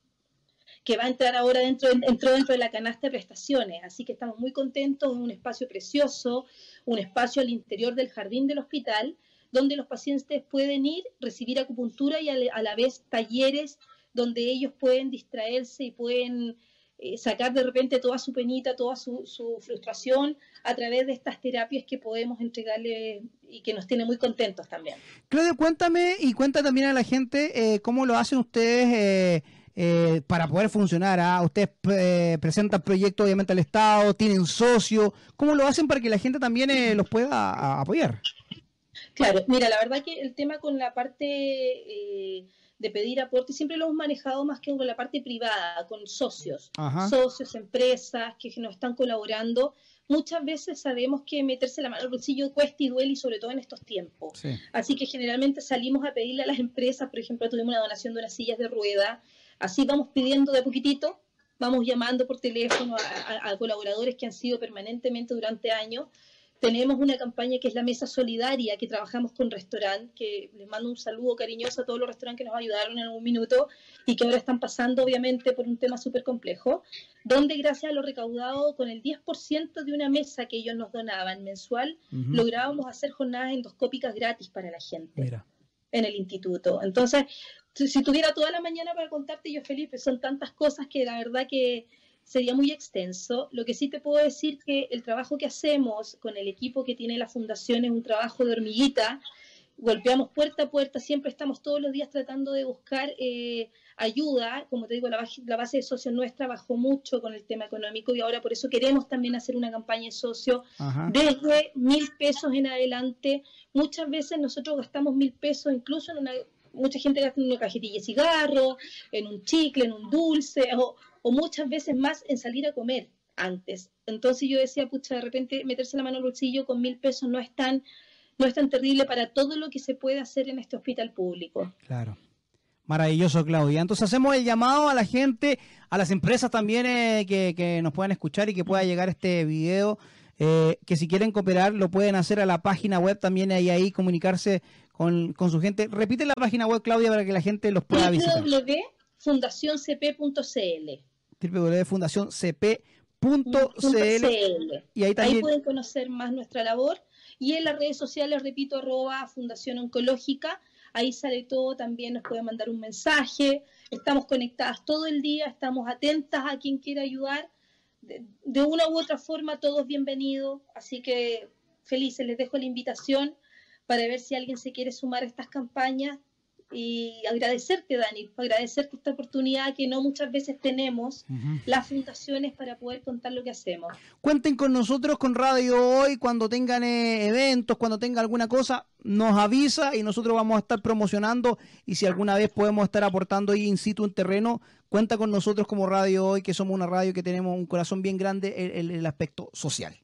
que va a entrar ahora dentro de la canasta de prestaciones. Así que estamos muy contentos, es un espacio precioso, un espacio al interior del jardín del hospital, donde los pacientes pueden ir, recibir acupuntura y a la vez talleres donde ellos pueden distraerse y pueden sacar de repente toda su penita, toda su frustración a través de estas terapias que podemos entregarle y que nos tiene muy contentos también. Claudia, cuéntame y cuenta también a la gente cómo lo hacen ustedes para poder funcionar. Ustedes presentan proyectos obviamente al Estado, tienen socios. ¿Cómo lo hacen para que la gente también los pueda apoyar? Claro, mira, la verdad que el tema con la parte de pedir aporte siempre lo hemos manejado más que con la parte privada, con socios. Ajá. Socios, empresas que nos están colaborando. Muchas veces sabemos que meterse la mano al bolsillo cuesta y duele, y sobre todo en estos tiempos. Sí. Así que generalmente salimos a pedirle a las empresas, por ejemplo, tuvimos una donación de unas sillas de rueda. Así vamos pidiendo de a poquitito, vamos llamando por teléfono a colaboradores que han sido permanentemente durante años. Tenemos una campaña que es la Mesa Solidaria, que trabajamos con restaurantes, que les mando un saludo cariñoso a todos los restaurantes que nos ayudaron en algún minuto y que ahora están pasando, obviamente, por un tema súper complejo, donde gracias a lo recaudado, con el 10% de una mesa que ellos nos donaban mensual, lográbamos hacer jornadas endoscópicas gratis para la gente. Mira. En el instituto. Entonces, si tuviera toda la mañana para contarte, yo feliz, son tantas cosas que la verdad que sería muy extenso. Lo que sí te puedo decir que el trabajo que hacemos con el equipo que tiene la fundación es un trabajo de hormiguita. Golpeamos puerta a puerta, siempre estamos todos los días tratando de buscar ayuda. Como te digo, la base de socios nuestra bajó mucho con el tema económico y ahora por eso queremos también hacer una campaña de socios. Ajá. Desde 1.000 pesos en adelante. Muchas veces nosotros gastamos 1.000 pesos incluso en una... Mucha gente gasta en una cajetilla de cigarro, en un chicle, en un dulce, o muchas veces más en salir a comer antes. Entonces yo decía, pucha, de repente meterse la mano al bolsillo con 1.000 pesos no es tan terrible para todo lo que se puede hacer en este hospital público. Claro. Maravilloso, Claudia. Entonces hacemos el llamado a la gente, a las empresas también que nos puedan escuchar y que pueda llegar este video, que si quieren cooperar lo pueden hacer a la página web también, ahí comunicarse con su gente. Repite la página web, Claudia, para que la gente los pueda visitar. www.fundacioncp.cl www.fundacioncp.cl Y ahí también ahí pueden conocer más nuestra labor. Y en las redes sociales, repito, @ Fundación Oncológica. Ahí sale todo, también nos pueden mandar un mensaje. Estamos conectadas todo el día, estamos atentas a quien quiera ayudar. De una u otra forma, todos bienvenidos. Así que felices, les dejo la invitación para ver si alguien se quiere sumar a estas campañas. Y agradecerte, Dani, agradecerte esta oportunidad que no muchas veces tenemos las fundaciones para poder contar lo que hacemos. Cuenten con nosotros, con Radio Hoy, cuando tengan eventos, cuando tengan alguna cosa, nos avisa y nosotros vamos a estar promocionando, y si alguna vez podemos estar aportando ahí in situ en terreno, cuenta con nosotros como Radio Hoy, que somos una radio que tenemos un corazón bien grande en el aspecto social.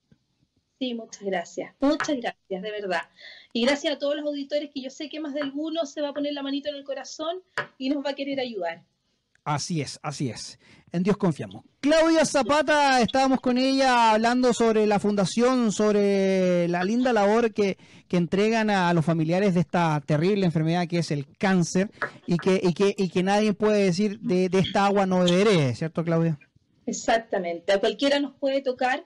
Sí, muchas gracias, de verdad. Y gracias a todos los auditores que yo sé que más de alguno se va a poner la manito en el corazón y nos va a querer ayudar. Así es, así es. En Dios confiamos. Claudia Zapata, estábamos con ella hablando sobre la fundación, sobre la linda labor que entregan a los familiares de esta terrible enfermedad que es el cáncer y que nadie puede decir de esta agua no beberé, ¿cierto, Claudia? Exactamente, a cualquiera nos puede tocar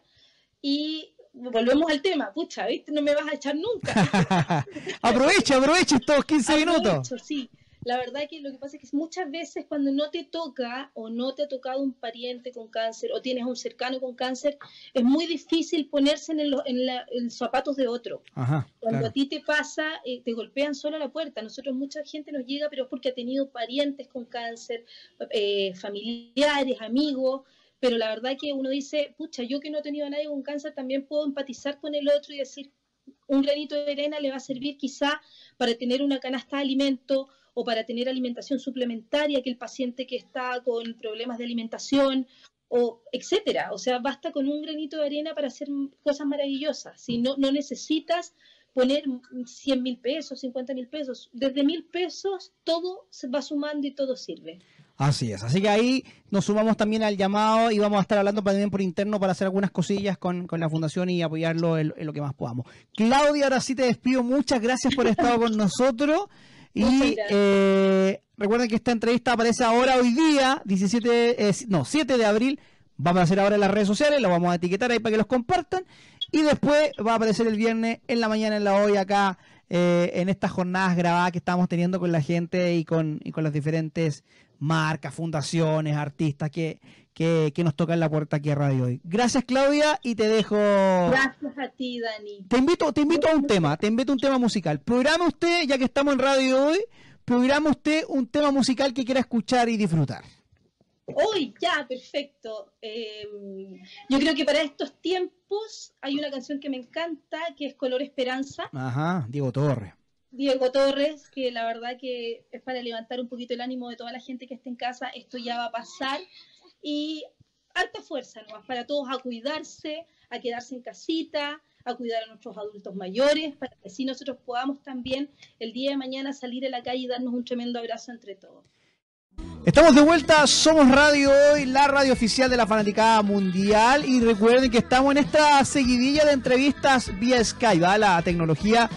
y volvemos al tema, pucha, ¿viste? No me vas a echar nunca. aprovecha estos 15 minutos. Sí. La verdad que lo que pasa es que muchas veces cuando no te toca o no te ha tocado un pariente con cáncer o tienes un cercano con cáncer, es muy difícil ponerse en los zapatos de otro. Ajá, cuando claro. A ti te pasa, te golpean solo a la puerta. Nosotros mucha gente nos llega, pero es porque ha tenido parientes con cáncer, familiares, amigos, pero la verdad que uno dice, pucha, yo que no he tenido a nadie con cáncer también puedo empatizar con el otro y decir, un granito de arena le va a servir quizá para tener una canasta de alimento o para tener alimentación suplementaria que el paciente que está con problemas de alimentación, o etcétera. O sea, basta con un granito de arena para hacer cosas maravillosas. Si no necesitas poner 100.000 pesos, 50.000 pesos. Desde 1.000 pesos todo se va sumando y todo sirve. Así es, así que ahí nos sumamos también al llamado y vamos a estar hablando también por interno para hacer algunas cosillas con la fundación y apoyarlo en lo que más podamos. Claudia, ahora sí te despido, muchas gracias por haber estado con nosotros. Y recuerden que esta entrevista aparece ahora hoy día, 7 de abril, va a aparecer ahora en las redes sociales, la vamos a etiquetar ahí para que los compartan y después va a aparecer el viernes en la mañana en la hoy acá en estas jornadas grabadas que estamos teniendo con la gente y con las diferentes marcas, fundaciones, artistas que nos tocan la puerta aquí a Radio Hoy. Gracias, Claudia, y te dejo. Gracias a ti, Dani. Te invito a un tema, musical. Programa usted, ya que estamos en Radio Hoy, programa usted un tema musical que quiera escuchar y disfrutar. Hoy, ya, perfecto. Yo creo que para estos tiempos hay una canción que me encanta, que es Color Esperanza. Ajá, Diego Torres, que la verdad que es para levantar un poquito el ánimo de toda la gente que esté en casa. Esto ya va a pasar. Y harta fuerza nomás para todos, a cuidarse, a quedarse en casita, a cuidar a nuestros adultos mayores, para que así nosotros podamos también el día de mañana salir a la calle y darnos un tremendo abrazo entre todos. Estamos de vuelta, somos Radio Hoy, la radio oficial de la fanaticada mundial, y recuerden que estamos en esta seguidilla de entrevistas vía Skype, ¿va? La tecnología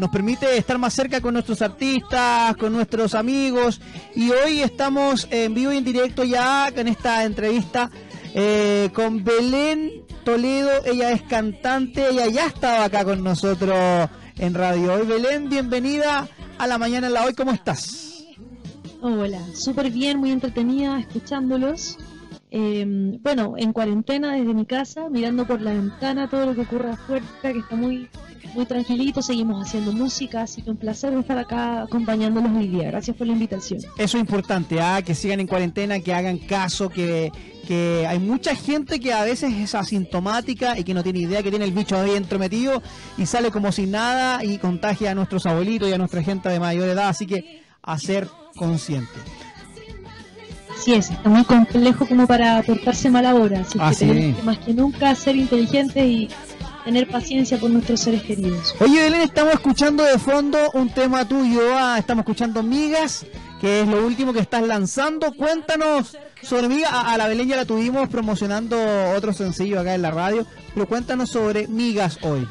nos permite estar más cerca con nuestros artistas, con nuestros amigos, y hoy estamos en vivo y en directo ya en esta entrevista con Belén Toledo. Ella es cantante, ella ya estaba acá con nosotros en Radio Hoy. Belén, bienvenida a La Mañana en la Hoy, ¿cómo estás? Hola, súper bien, muy entretenida escuchándolos. Bueno, en cuarentena desde mi casa, mirando por la ventana todo lo que ocurre afuera, que está muy tranquilito, seguimos haciendo música, así que un placer estar acá acompañándolos hoy día. Gracias por la invitación. Eso es importante, que sigan en cuarentena, que hagan caso, que hay mucha gente que a veces es asintomática y que no tiene idea que tiene el bicho ahí entrometido y sale como si nada y contagia a nuestros abuelitos y a nuestra gente de mayor edad, así que a ser consciente. Así es, está muy complejo como para portarse mal ahora, así que tenemos que más que nunca ser inteligentes y tener paciencia por nuestros seres queridos. Oye, Belén, estamos escuchando de fondo un tema tuyo, estamos escuchando Migas, que es lo último que estás lanzando. Cuéntanos sobre Migas. A la Belén ya la tuvimos promocionando otro sencillo acá en la radio, pero cuéntanos sobre Migas hoy.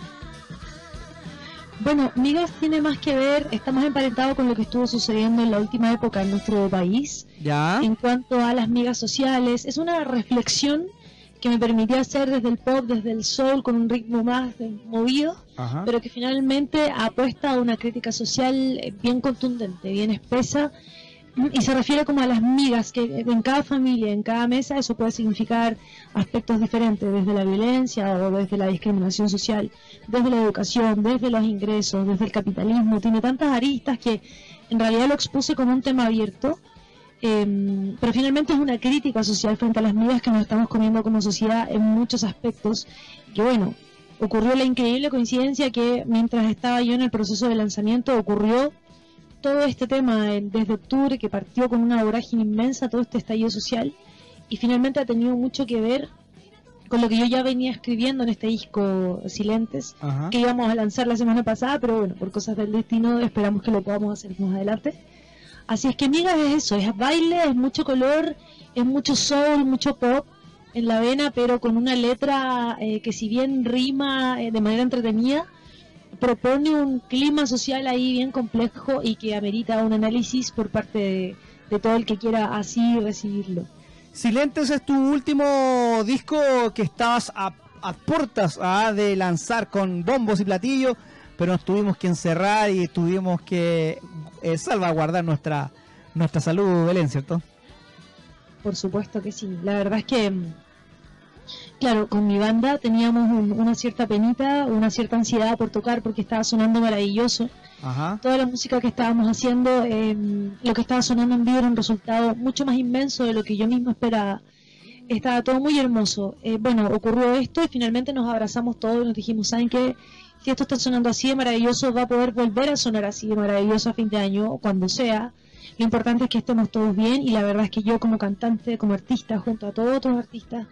Bueno, Migas tiene más que ver, está más emparentado con lo que estuvo sucediendo en la última época en nuestro país. ¿Ya? En cuanto a las migas sociales, es una reflexión que me permitía hacer desde el pop, desde el soul, con un ritmo más movido, ajá, pero que finalmente apuesta a una crítica social bien contundente, bien espesa, y se refiere como a las migas, que en cada familia, en cada mesa, eso puede significar aspectos diferentes, desde la violencia o desde la discriminación social, desde la educación, desde los ingresos, desde el capitalismo. Tiene tantas aristas que en realidad lo expuse como un tema abierto. Pero finalmente es una crítica social frente a las migas que nos estamos comiendo como sociedad en muchos aspectos. Y bueno, ocurrió la increíble coincidencia que mientras estaba yo en el proceso de lanzamiento ocurrió todo este tema desde octubre, que partió con una vorágine inmensa, todo este estallido social, y finalmente ha tenido mucho que ver con lo que yo ya venía escribiendo en este disco Silentes, ajá, que íbamos a lanzar la semana pasada, pero bueno, por cosas del destino esperamos que lo podamos hacer más adelante. Así es que, amigas, es eso, es baile, es mucho color, es mucho soul, mucho pop en la vena, pero con una letra que si bien rima de manera entretenida, propone un clima social ahí bien complejo y que amerita un análisis por parte de todo el que quiera así recibirlo. Silentes es tu último disco que estás a puertas de lanzar con bombos y platillos, pero nos tuvimos que encerrar y tuvimos que salvaguardar nuestra salud, Belén, ¿cierto? Por supuesto que sí. La verdad es que, claro, con mi banda teníamos una cierta penita, una cierta ansiedad por tocar porque estaba sonando maravilloso. Ajá. Toda la música que estábamos haciendo, lo que estaba sonando en vivo era un resultado mucho más inmenso de lo que yo misma esperaba. Estaba todo muy hermoso. Bueno, ocurrió esto y finalmente nos abrazamos todos y nos dijimos, ¿saben qué? Si esto está sonando así de maravilloso, va a poder volver a sonar así de maravilloso a fin de año o cuando sea. Lo importante es que estemos todos bien y la verdad es que yo como cantante, como artista, junto a todos otros artistas,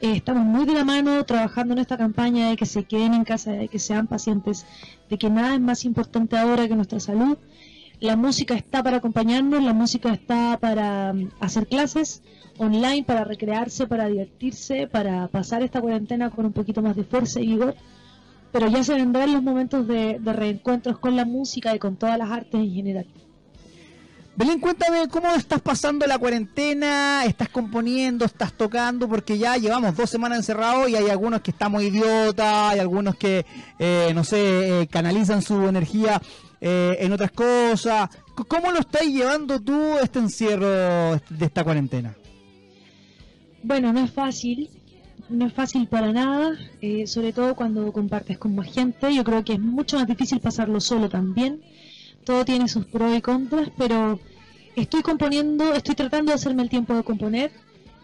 estamos muy de la mano trabajando en esta campaña de que se queden en casa, de que sean pacientes, de que nada es más importante ahora que nuestra salud. La música está para acompañarnos, la música está para hacer clases online, para recrearse, para divertirse, para pasar esta cuarentena con un poquito más de fuerza y vigor. Pero ya se vendrán los momentos de reencuentros con la música y con todas las artes en general. Belén, cuéntame cómo estás pasando la cuarentena, estás componiendo, estás tocando, porque ya llevamos 2 semanas encerrados y hay algunos que estamos idiotas, hay algunos que, no sé, canalizan su energía en otras cosas. ¿Cómo lo estás llevando tú este encierro de esta cuarentena? Bueno, no es fácil, no es fácil para nada, sobre todo cuando compartes con más gente. Yo creo que es mucho más difícil pasarlo solo también. Todo tiene sus pros y contras, pero estoy componiendo, estoy tratando de hacerme el tiempo de componer,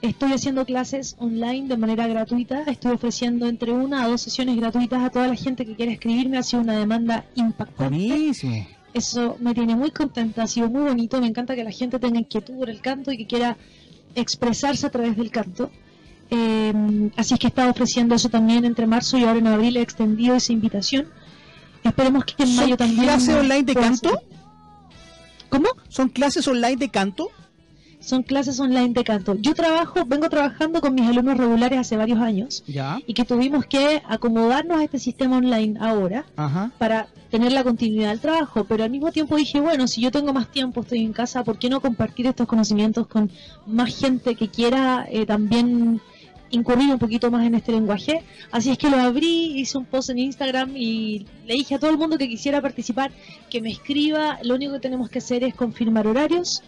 estoy haciendo clases online de manera gratuita, estoy ofreciendo entre 1 a 2 sesiones gratuitas a toda la gente que quiera escribirme, ha sido una demanda impactante. Buenísimo. Eso me tiene muy contenta, ha sido muy bonito, me encanta que la gente tenga inquietud por el canto y que quiera expresarse a través del canto. Así es que he estado ofreciendo eso también entre marzo y ahora en abril he extendido esa invitación. Esperemos que en mayo también. ¿Son clases online de canto? ¿Cómo? ¿Son clases online de canto? Son clases online de canto. Yo vengo trabajando con mis alumnos regulares hace varios años. Ya. Y que tuvimos que acomodarnos a este sistema online ahora. Ajá. Para tener la continuidad del trabajo. Pero al mismo tiempo dije, bueno, si yo tengo más tiempo, estoy en casa, ¿por qué no compartir estos conocimientos con más gente que quiera también incurrir un poquito más en este lenguaje? Así es que lo abrí, hice un post en Instagram y le dije a todo el mundo que quisiera participar, que me escriba. Lo único que tenemos que hacer es confirmar horarios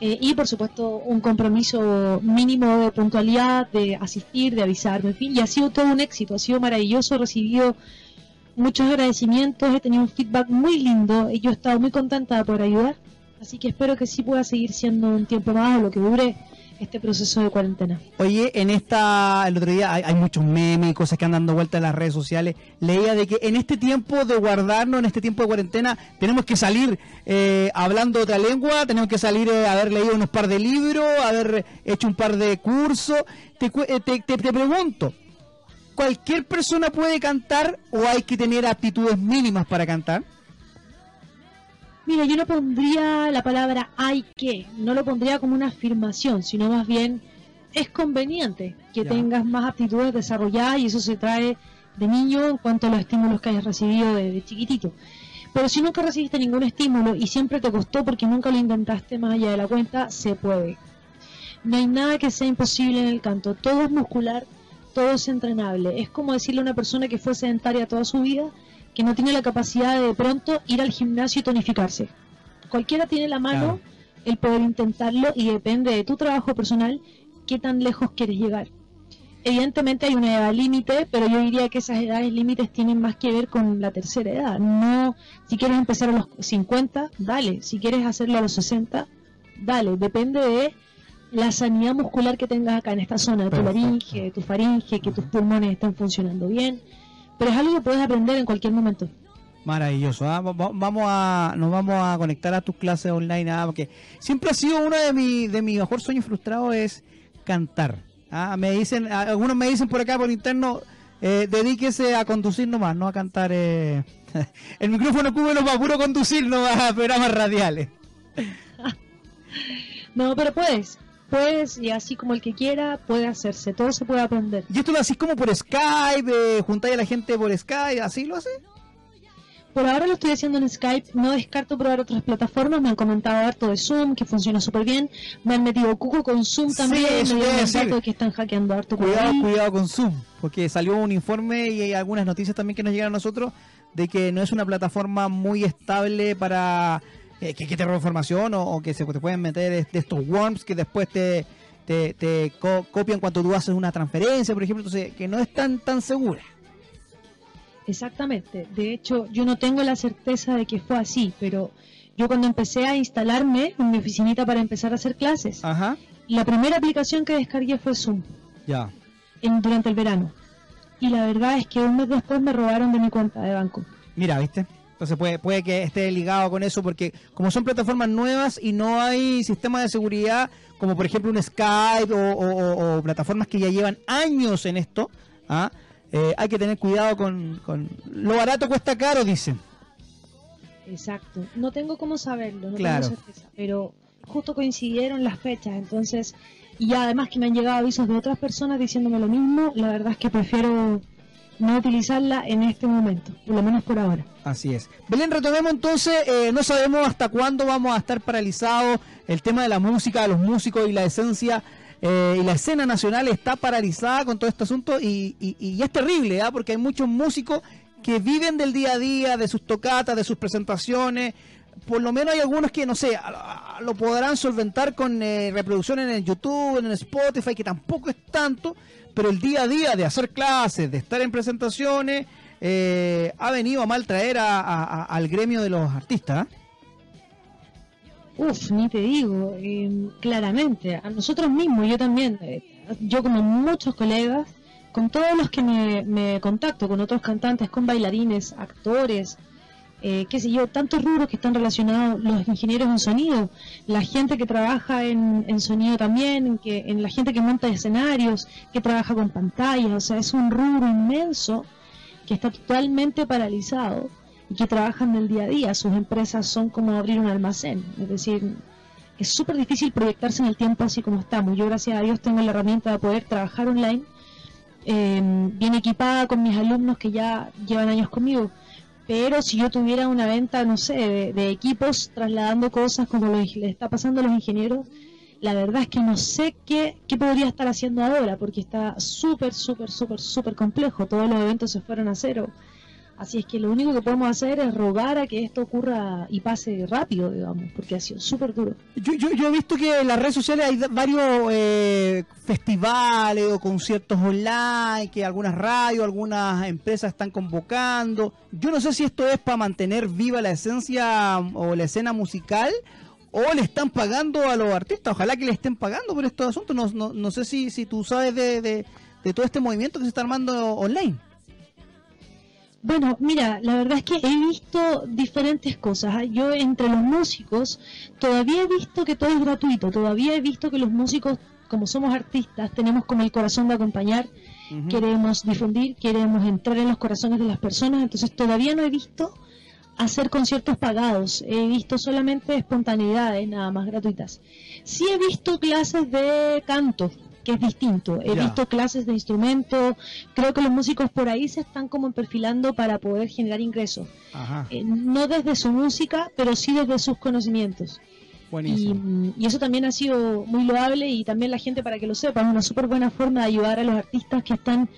y por supuesto un compromiso mínimo de puntualidad, de asistir, de avisarme, en fin, y ha sido todo un éxito, ha sido maravilloso, he recibido muchos agradecimientos, he tenido un feedback muy lindo y yo he estado muy contenta de poder ayudar, así que espero que sí pueda seguir siendo un tiempo más o lo que dure este proceso de cuarentena. Oye, el otro día hay muchos memes y cosas que andan dando vueltas en las redes sociales. Leía de que en este tiempo de guardarnos, en este tiempo de cuarentena, tenemos que salir hablando otra lengua, tenemos que salir haber leído unos par de libros, haber hecho un par de cursos. Te pregunto, ¿cualquier persona puede cantar o hay que tener aptitudes mínimas para cantar? Mira, yo no pondría la palabra hay que, no lo pondría como una afirmación, sino más bien es conveniente que tengas más aptitudes desarrolladas y eso se trae de niño en cuanto a los estímulos que hayas recibido de chiquitito. Pero si nunca recibiste ningún estímulo y siempre te costó porque nunca lo intentaste más allá de la cuenta, se puede. No hay nada que sea imposible en el canto, todo es muscular, todo es entrenable. Es como decirle a una persona que fue sedentaria toda su vida que no tiene la capacidad de pronto ir al gimnasio y tonificarse. Cualquiera tiene la mano, el poder intentarlo y depende de tu trabajo personal qué tan lejos quieres llegar. Evidentemente hay una edad límite, pero yo diría que esas edades límites tienen más que ver con la tercera edad. No, si quieres empezar a los 50, dale. Si quieres hacerlo a los 60, dale. Depende de la sanidad muscular que tengas acá en esta zona, de tu laringe, de tu faringe, que tus pulmones estén funcionando bien. Pero es algo que puedes aprender en cualquier momento. Maravilloso. Nos vamos a conectar a tus clases online, porque siempre ha sido uno de mis mejores sueños frustrados es cantar. Ah, me dicen, algunos me dicen por acá por interno, dedíquese a conducir nomás, no a cantar. El micrófono cúbelo para puro conducir nomás a programas radiales. No, pero puedes, y así como el que quiera, puede hacerse, todo se puede aprender. ¿Y esto lo hacís como por Skype, juntáis a la gente por Skype, así lo haces? Por ahora lo estoy haciendo en Skype, no descarto probar otras plataformas, me han comentado harto de Zoom, que funciona súper bien, me han metido cuco con Zoom también, sí, me dieron datos de que están hackeando harto. Cuidado con Zoom, porque salió un informe y hay algunas noticias también que nos llegaron a nosotros, de que no es una plataforma muy estable para que te roben información o que se te pueden meter de estos worms que después te copian cuando tú haces una transferencia, por ejemplo, entonces que no es tan segura. Exactamente, de hecho yo no tengo la certeza de que fue así, pero yo cuando empecé a instalarme en mi oficinita para empezar a hacer clases, ajá, la primera aplicación que descargué fue Zoom, ya, durante el verano, y la verdad es que un mes después me robaron de mi cuenta de banco. Mira, ¿viste? Entonces puede que esté ligado con eso, porque como son plataformas nuevas y no hay sistema de seguridad, como por ejemplo un Skype o plataformas que ya llevan años en esto, ¿ah? Hay que tener cuidado con lo barato cuesta caro, dicen. Exacto, no tengo cómo saberlo, no claro, tengo certeza, pero justo coincidieron las fechas, entonces, y además que me han llegado avisos de otras personas diciéndome lo mismo, la verdad es que prefiero no utilizarla en este momento, por lo menos por ahora. Así es. Belén, retomemos entonces, no sabemos hasta cuándo vamos a estar paralizados, el tema de la música, de los músicos y la esencia. Y la escena nacional está paralizada con todo este asunto y es terrible, ¿eh? Porque hay muchos músicos que viven del día a día, de sus tocatas, de sus presentaciones. Por lo menos hay algunos que, no sé, lo podrán solventar con reproducciones en YouTube, en Spotify, que tampoco es tanto, pero el día a día de hacer clases, de estar en presentaciones, ha venido a maltraer al gremio de los artistas, ¿eh? Uf, ni te digo, claramente, a nosotros mismos, yo también, yo como muchos colegas, con todos los que me contacto, con otros cantantes, con bailarines, actores, qué sé yo, tantos rubros que están relacionados, los ingenieros en sonido, la gente que trabaja en sonido también, en la gente que monta escenarios, que trabaja con pantallas, o sea, es un rubro inmenso que está totalmente paralizado. Y que trabajan del día a día, sus empresas son como abrir un almacén, es decir, es súper difícil proyectarse en el tiempo así como estamos. Yo gracias a Dios tengo la herramienta de poder trabajar online, bien equipada con mis alumnos que ya llevan años conmigo, pero si yo tuviera una venta, no sé, de equipos trasladando cosas como le está pasando a los ingenieros, la verdad es que no sé qué podría estar haciendo ahora, porque está súper complejo, todos los eventos se fueron a cero. Así es que lo único que podemos hacer es rogar a que esto ocurra y pase rápido, digamos, porque ha sido súper duro. Yo he visto que en las redes sociales hay varios festivales o conciertos online, que algunas radios, algunas empresas están convocando. Yo no sé si esto es para mantener viva la esencia o la escena musical, o le están pagando a los artistas. Ojalá que le estén pagando por estos asuntos. No sé si tú sabes de todo este movimiento que se está armando online. Bueno, mira, la verdad es que he visto diferentes cosas. Yo entre los músicos todavía he visto que todo es gratuito, todavía he visto que los músicos, como somos artistas, tenemos como el corazón de acompañar, uh-huh, queremos difundir, queremos entrar en los corazones de las personas, entonces todavía no he visto hacer conciertos pagados, he visto solamente espontaneidades, nada más gratuitas. Sí he visto clases de canto, que es distinto, he visto clases de instrumento, creo que los músicos por ahí se están como perfilando para poder generar ingresos, no desde su música, pero sí desde sus conocimientos. Buenísimo. Y eso también ha sido muy loable, y también la gente, para que lo sepa, es una súper buena forma de ayudar a los artistas que están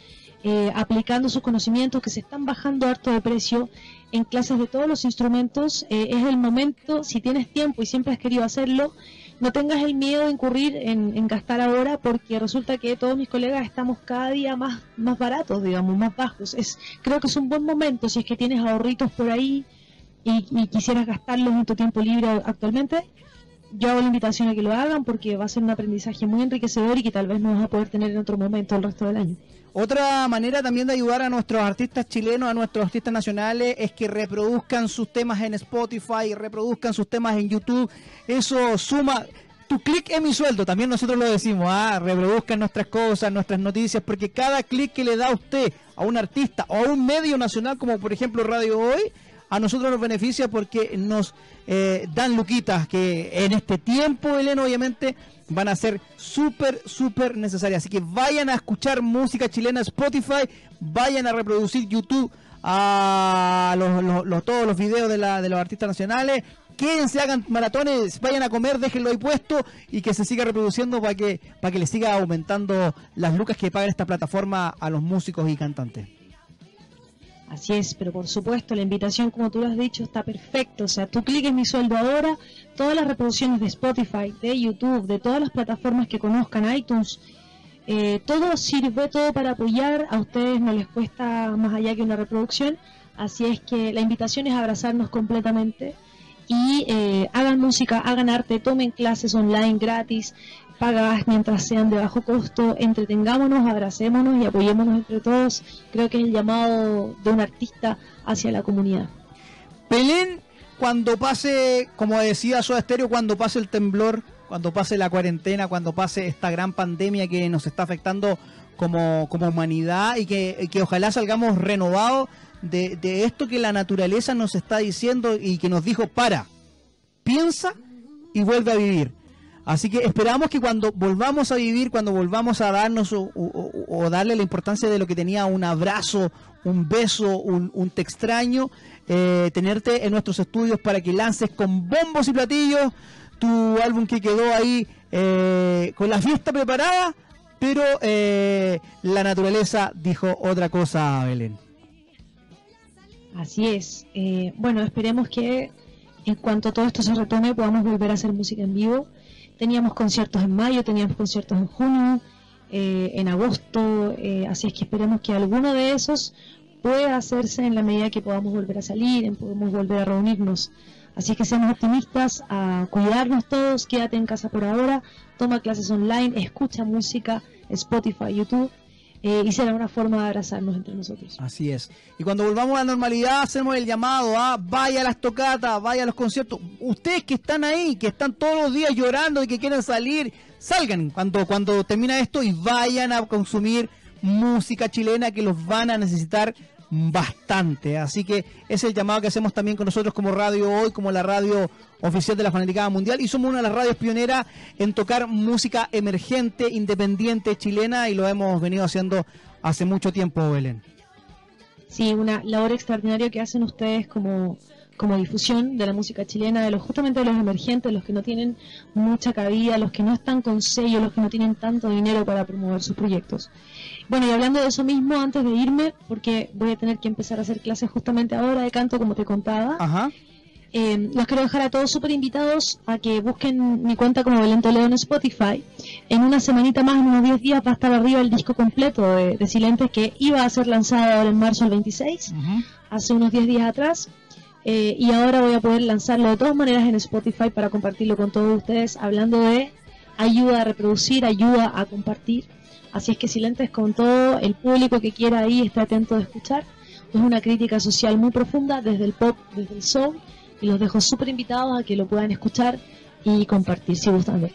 aplicando sus conocimientos, que se están bajando harto de precio en clases de todos los instrumentos. Es el momento, si tienes tiempo y siempre has querido hacerlo, no tengas el miedo de incurrir en gastar ahora, porque resulta que todos mis colegas estamos cada día más baratos, digamos, más bajos. Creo que es un buen momento si es que tienes ahorritos por ahí y quisieras gastarlos en tu tiempo libre actualmente. Yo hago la invitación a que lo hagan, porque va a ser un aprendizaje muy enriquecedor y que tal vez no vas a poder tener en otro momento el resto del año. Otra manera también de ayudar a nuestros artistas chilenos, a nuestros artistas nacionales, es que reproduzcan sus temas en Spotify, reproduzcan sus temas en YouTube. Eso suma. Tu clic es mi sueldo, también nosotros lo decimos, reproduzcan nuestras cosas, nuestras noticias, porque cada clic que le da usted a un artista o a un medio nacional, como por ejemplo Radio Hoy, a nosotros nos beneficia porque nos dan luquitas que en este tiempo, Belén, obviamente van a ser súper, súper necesarias. Así que vayan a escuchar música chilena, Spotify, vayan a reproducir YouTube, a todos los videos de los artistas nacionales. Quédense, hagan maratones, vayan a comer, déjenlo ahí puesto y que se siga reproduciendo para que les siga aumentando las lucas que pagan esta plataforma a los músicos y cantantes. Así es, pero por supuesto la invitación, como tú lo has dicho, está perfecta. O sea, tú cliques mi sueldo ahora, todas las reproducciones de Spotify, de YouTube, de todas las plataformas que conozcan, iTunes, todo sirve, todo para apoyar. A ustedes no les cuesta más allá que una reproducción. Así es que la invitación es abrazarnos completamente y hagan música, hagan arte, tomen clases online gratis, pagadas mientras sean de bajo costo, entretengámonos, abracémonos y apoyémonos entre todos. Creo que es el llamado de un artista hacia la comunidad. Belén, cuando pase, como decía Soda Estéreo, cuando pase el temblor, cuando pase la cuarentena, cuando pase esta gran pandemia que nos está afectando como humanidad y que ojalá salgamos renovados de esto que la naturaleza nos está diciendo y que nos dijo, para, piensa y vuelve a vivir. Así que esperamos que cuando volvamos a vivir, cuando volvamos a darnos o darle la importancia de lo que tenía un abrazo, un beso, un te extraño, tenerte en nuestros estudios para que lances con bombos y platillos tu álbum que quedó ahí con la fiesta preparada, pero la naturaleza dijo otra cosa, Belén. Así es. Bueno, esperemos que en cuanto todo esto se retome podamos volver a hacer música en vivo. Teníamos conciertos en mayo, teníamos conciertos en junio, en agosto, así es que esperemos que alguno de esos pueda hacerse en la medida que podamos volver a salir, podemos volver a reunirnos. Así que seamos optimistas, a cuidarnos todos, quédate en casa por ahora, toma clases online, escucha música, Spotify, YouTube, y será una forma de abrazarnos entre nosotros. Así es. Y cuando volvamos a la normalidad hacemos el llamado a vaya a las tocatas, vaya a los conciertos. Ustedes que están ahí, que están todos los días llorando y que quieren salir, salgan cuando termina esto y vayan a consumir música chilena que los van a necesitar bastante. Así que es el llamado que hacemos también con nosotros como Radio Hoy, como la radio oficial de la Fanaticada Mundial, y somos una de las radios pioneras en tocar música emergente, independiente, chilena, y lo hemos venido haciendo hace mucho tiempo, Belén. Sí, una labor extraordinaria que hacen ustedes como difusión de la música chilena, justamente de los emergentes, los que no tienen mucha cabida, los que no están con sello, los que no tienen tanto dinero para promover sus proyectos. Bueno, y hablando de eso mismo, antes de irme, porque voy a tener que empezar a hacer clases justamente ahora de canto, como te contaba. Ajá. Los quiero dejar a todos súper invitados a que busquen mi cuenta como Belén Toledo en Spotify. En una semanita más, en unos 10 días, va a estar arriba el disco completo de Silentes, que iba a ser lanzado ahora en marzo, el 26, hace unos 10 días atrás. Y ahora voy a poder lanzarlo de todas maneras en Spotify para compartirlo con todos ustedes, hablando de ayuda a reproducir, ayuda a compartir. Así es que Silentes, con todo el público que quiera ahí, esté atento de escuchar. Es una crítica social muy profunda desde el pop, desde el soul, y los dejo súper invitados a que lo puedan escuchar y compartir si gustan.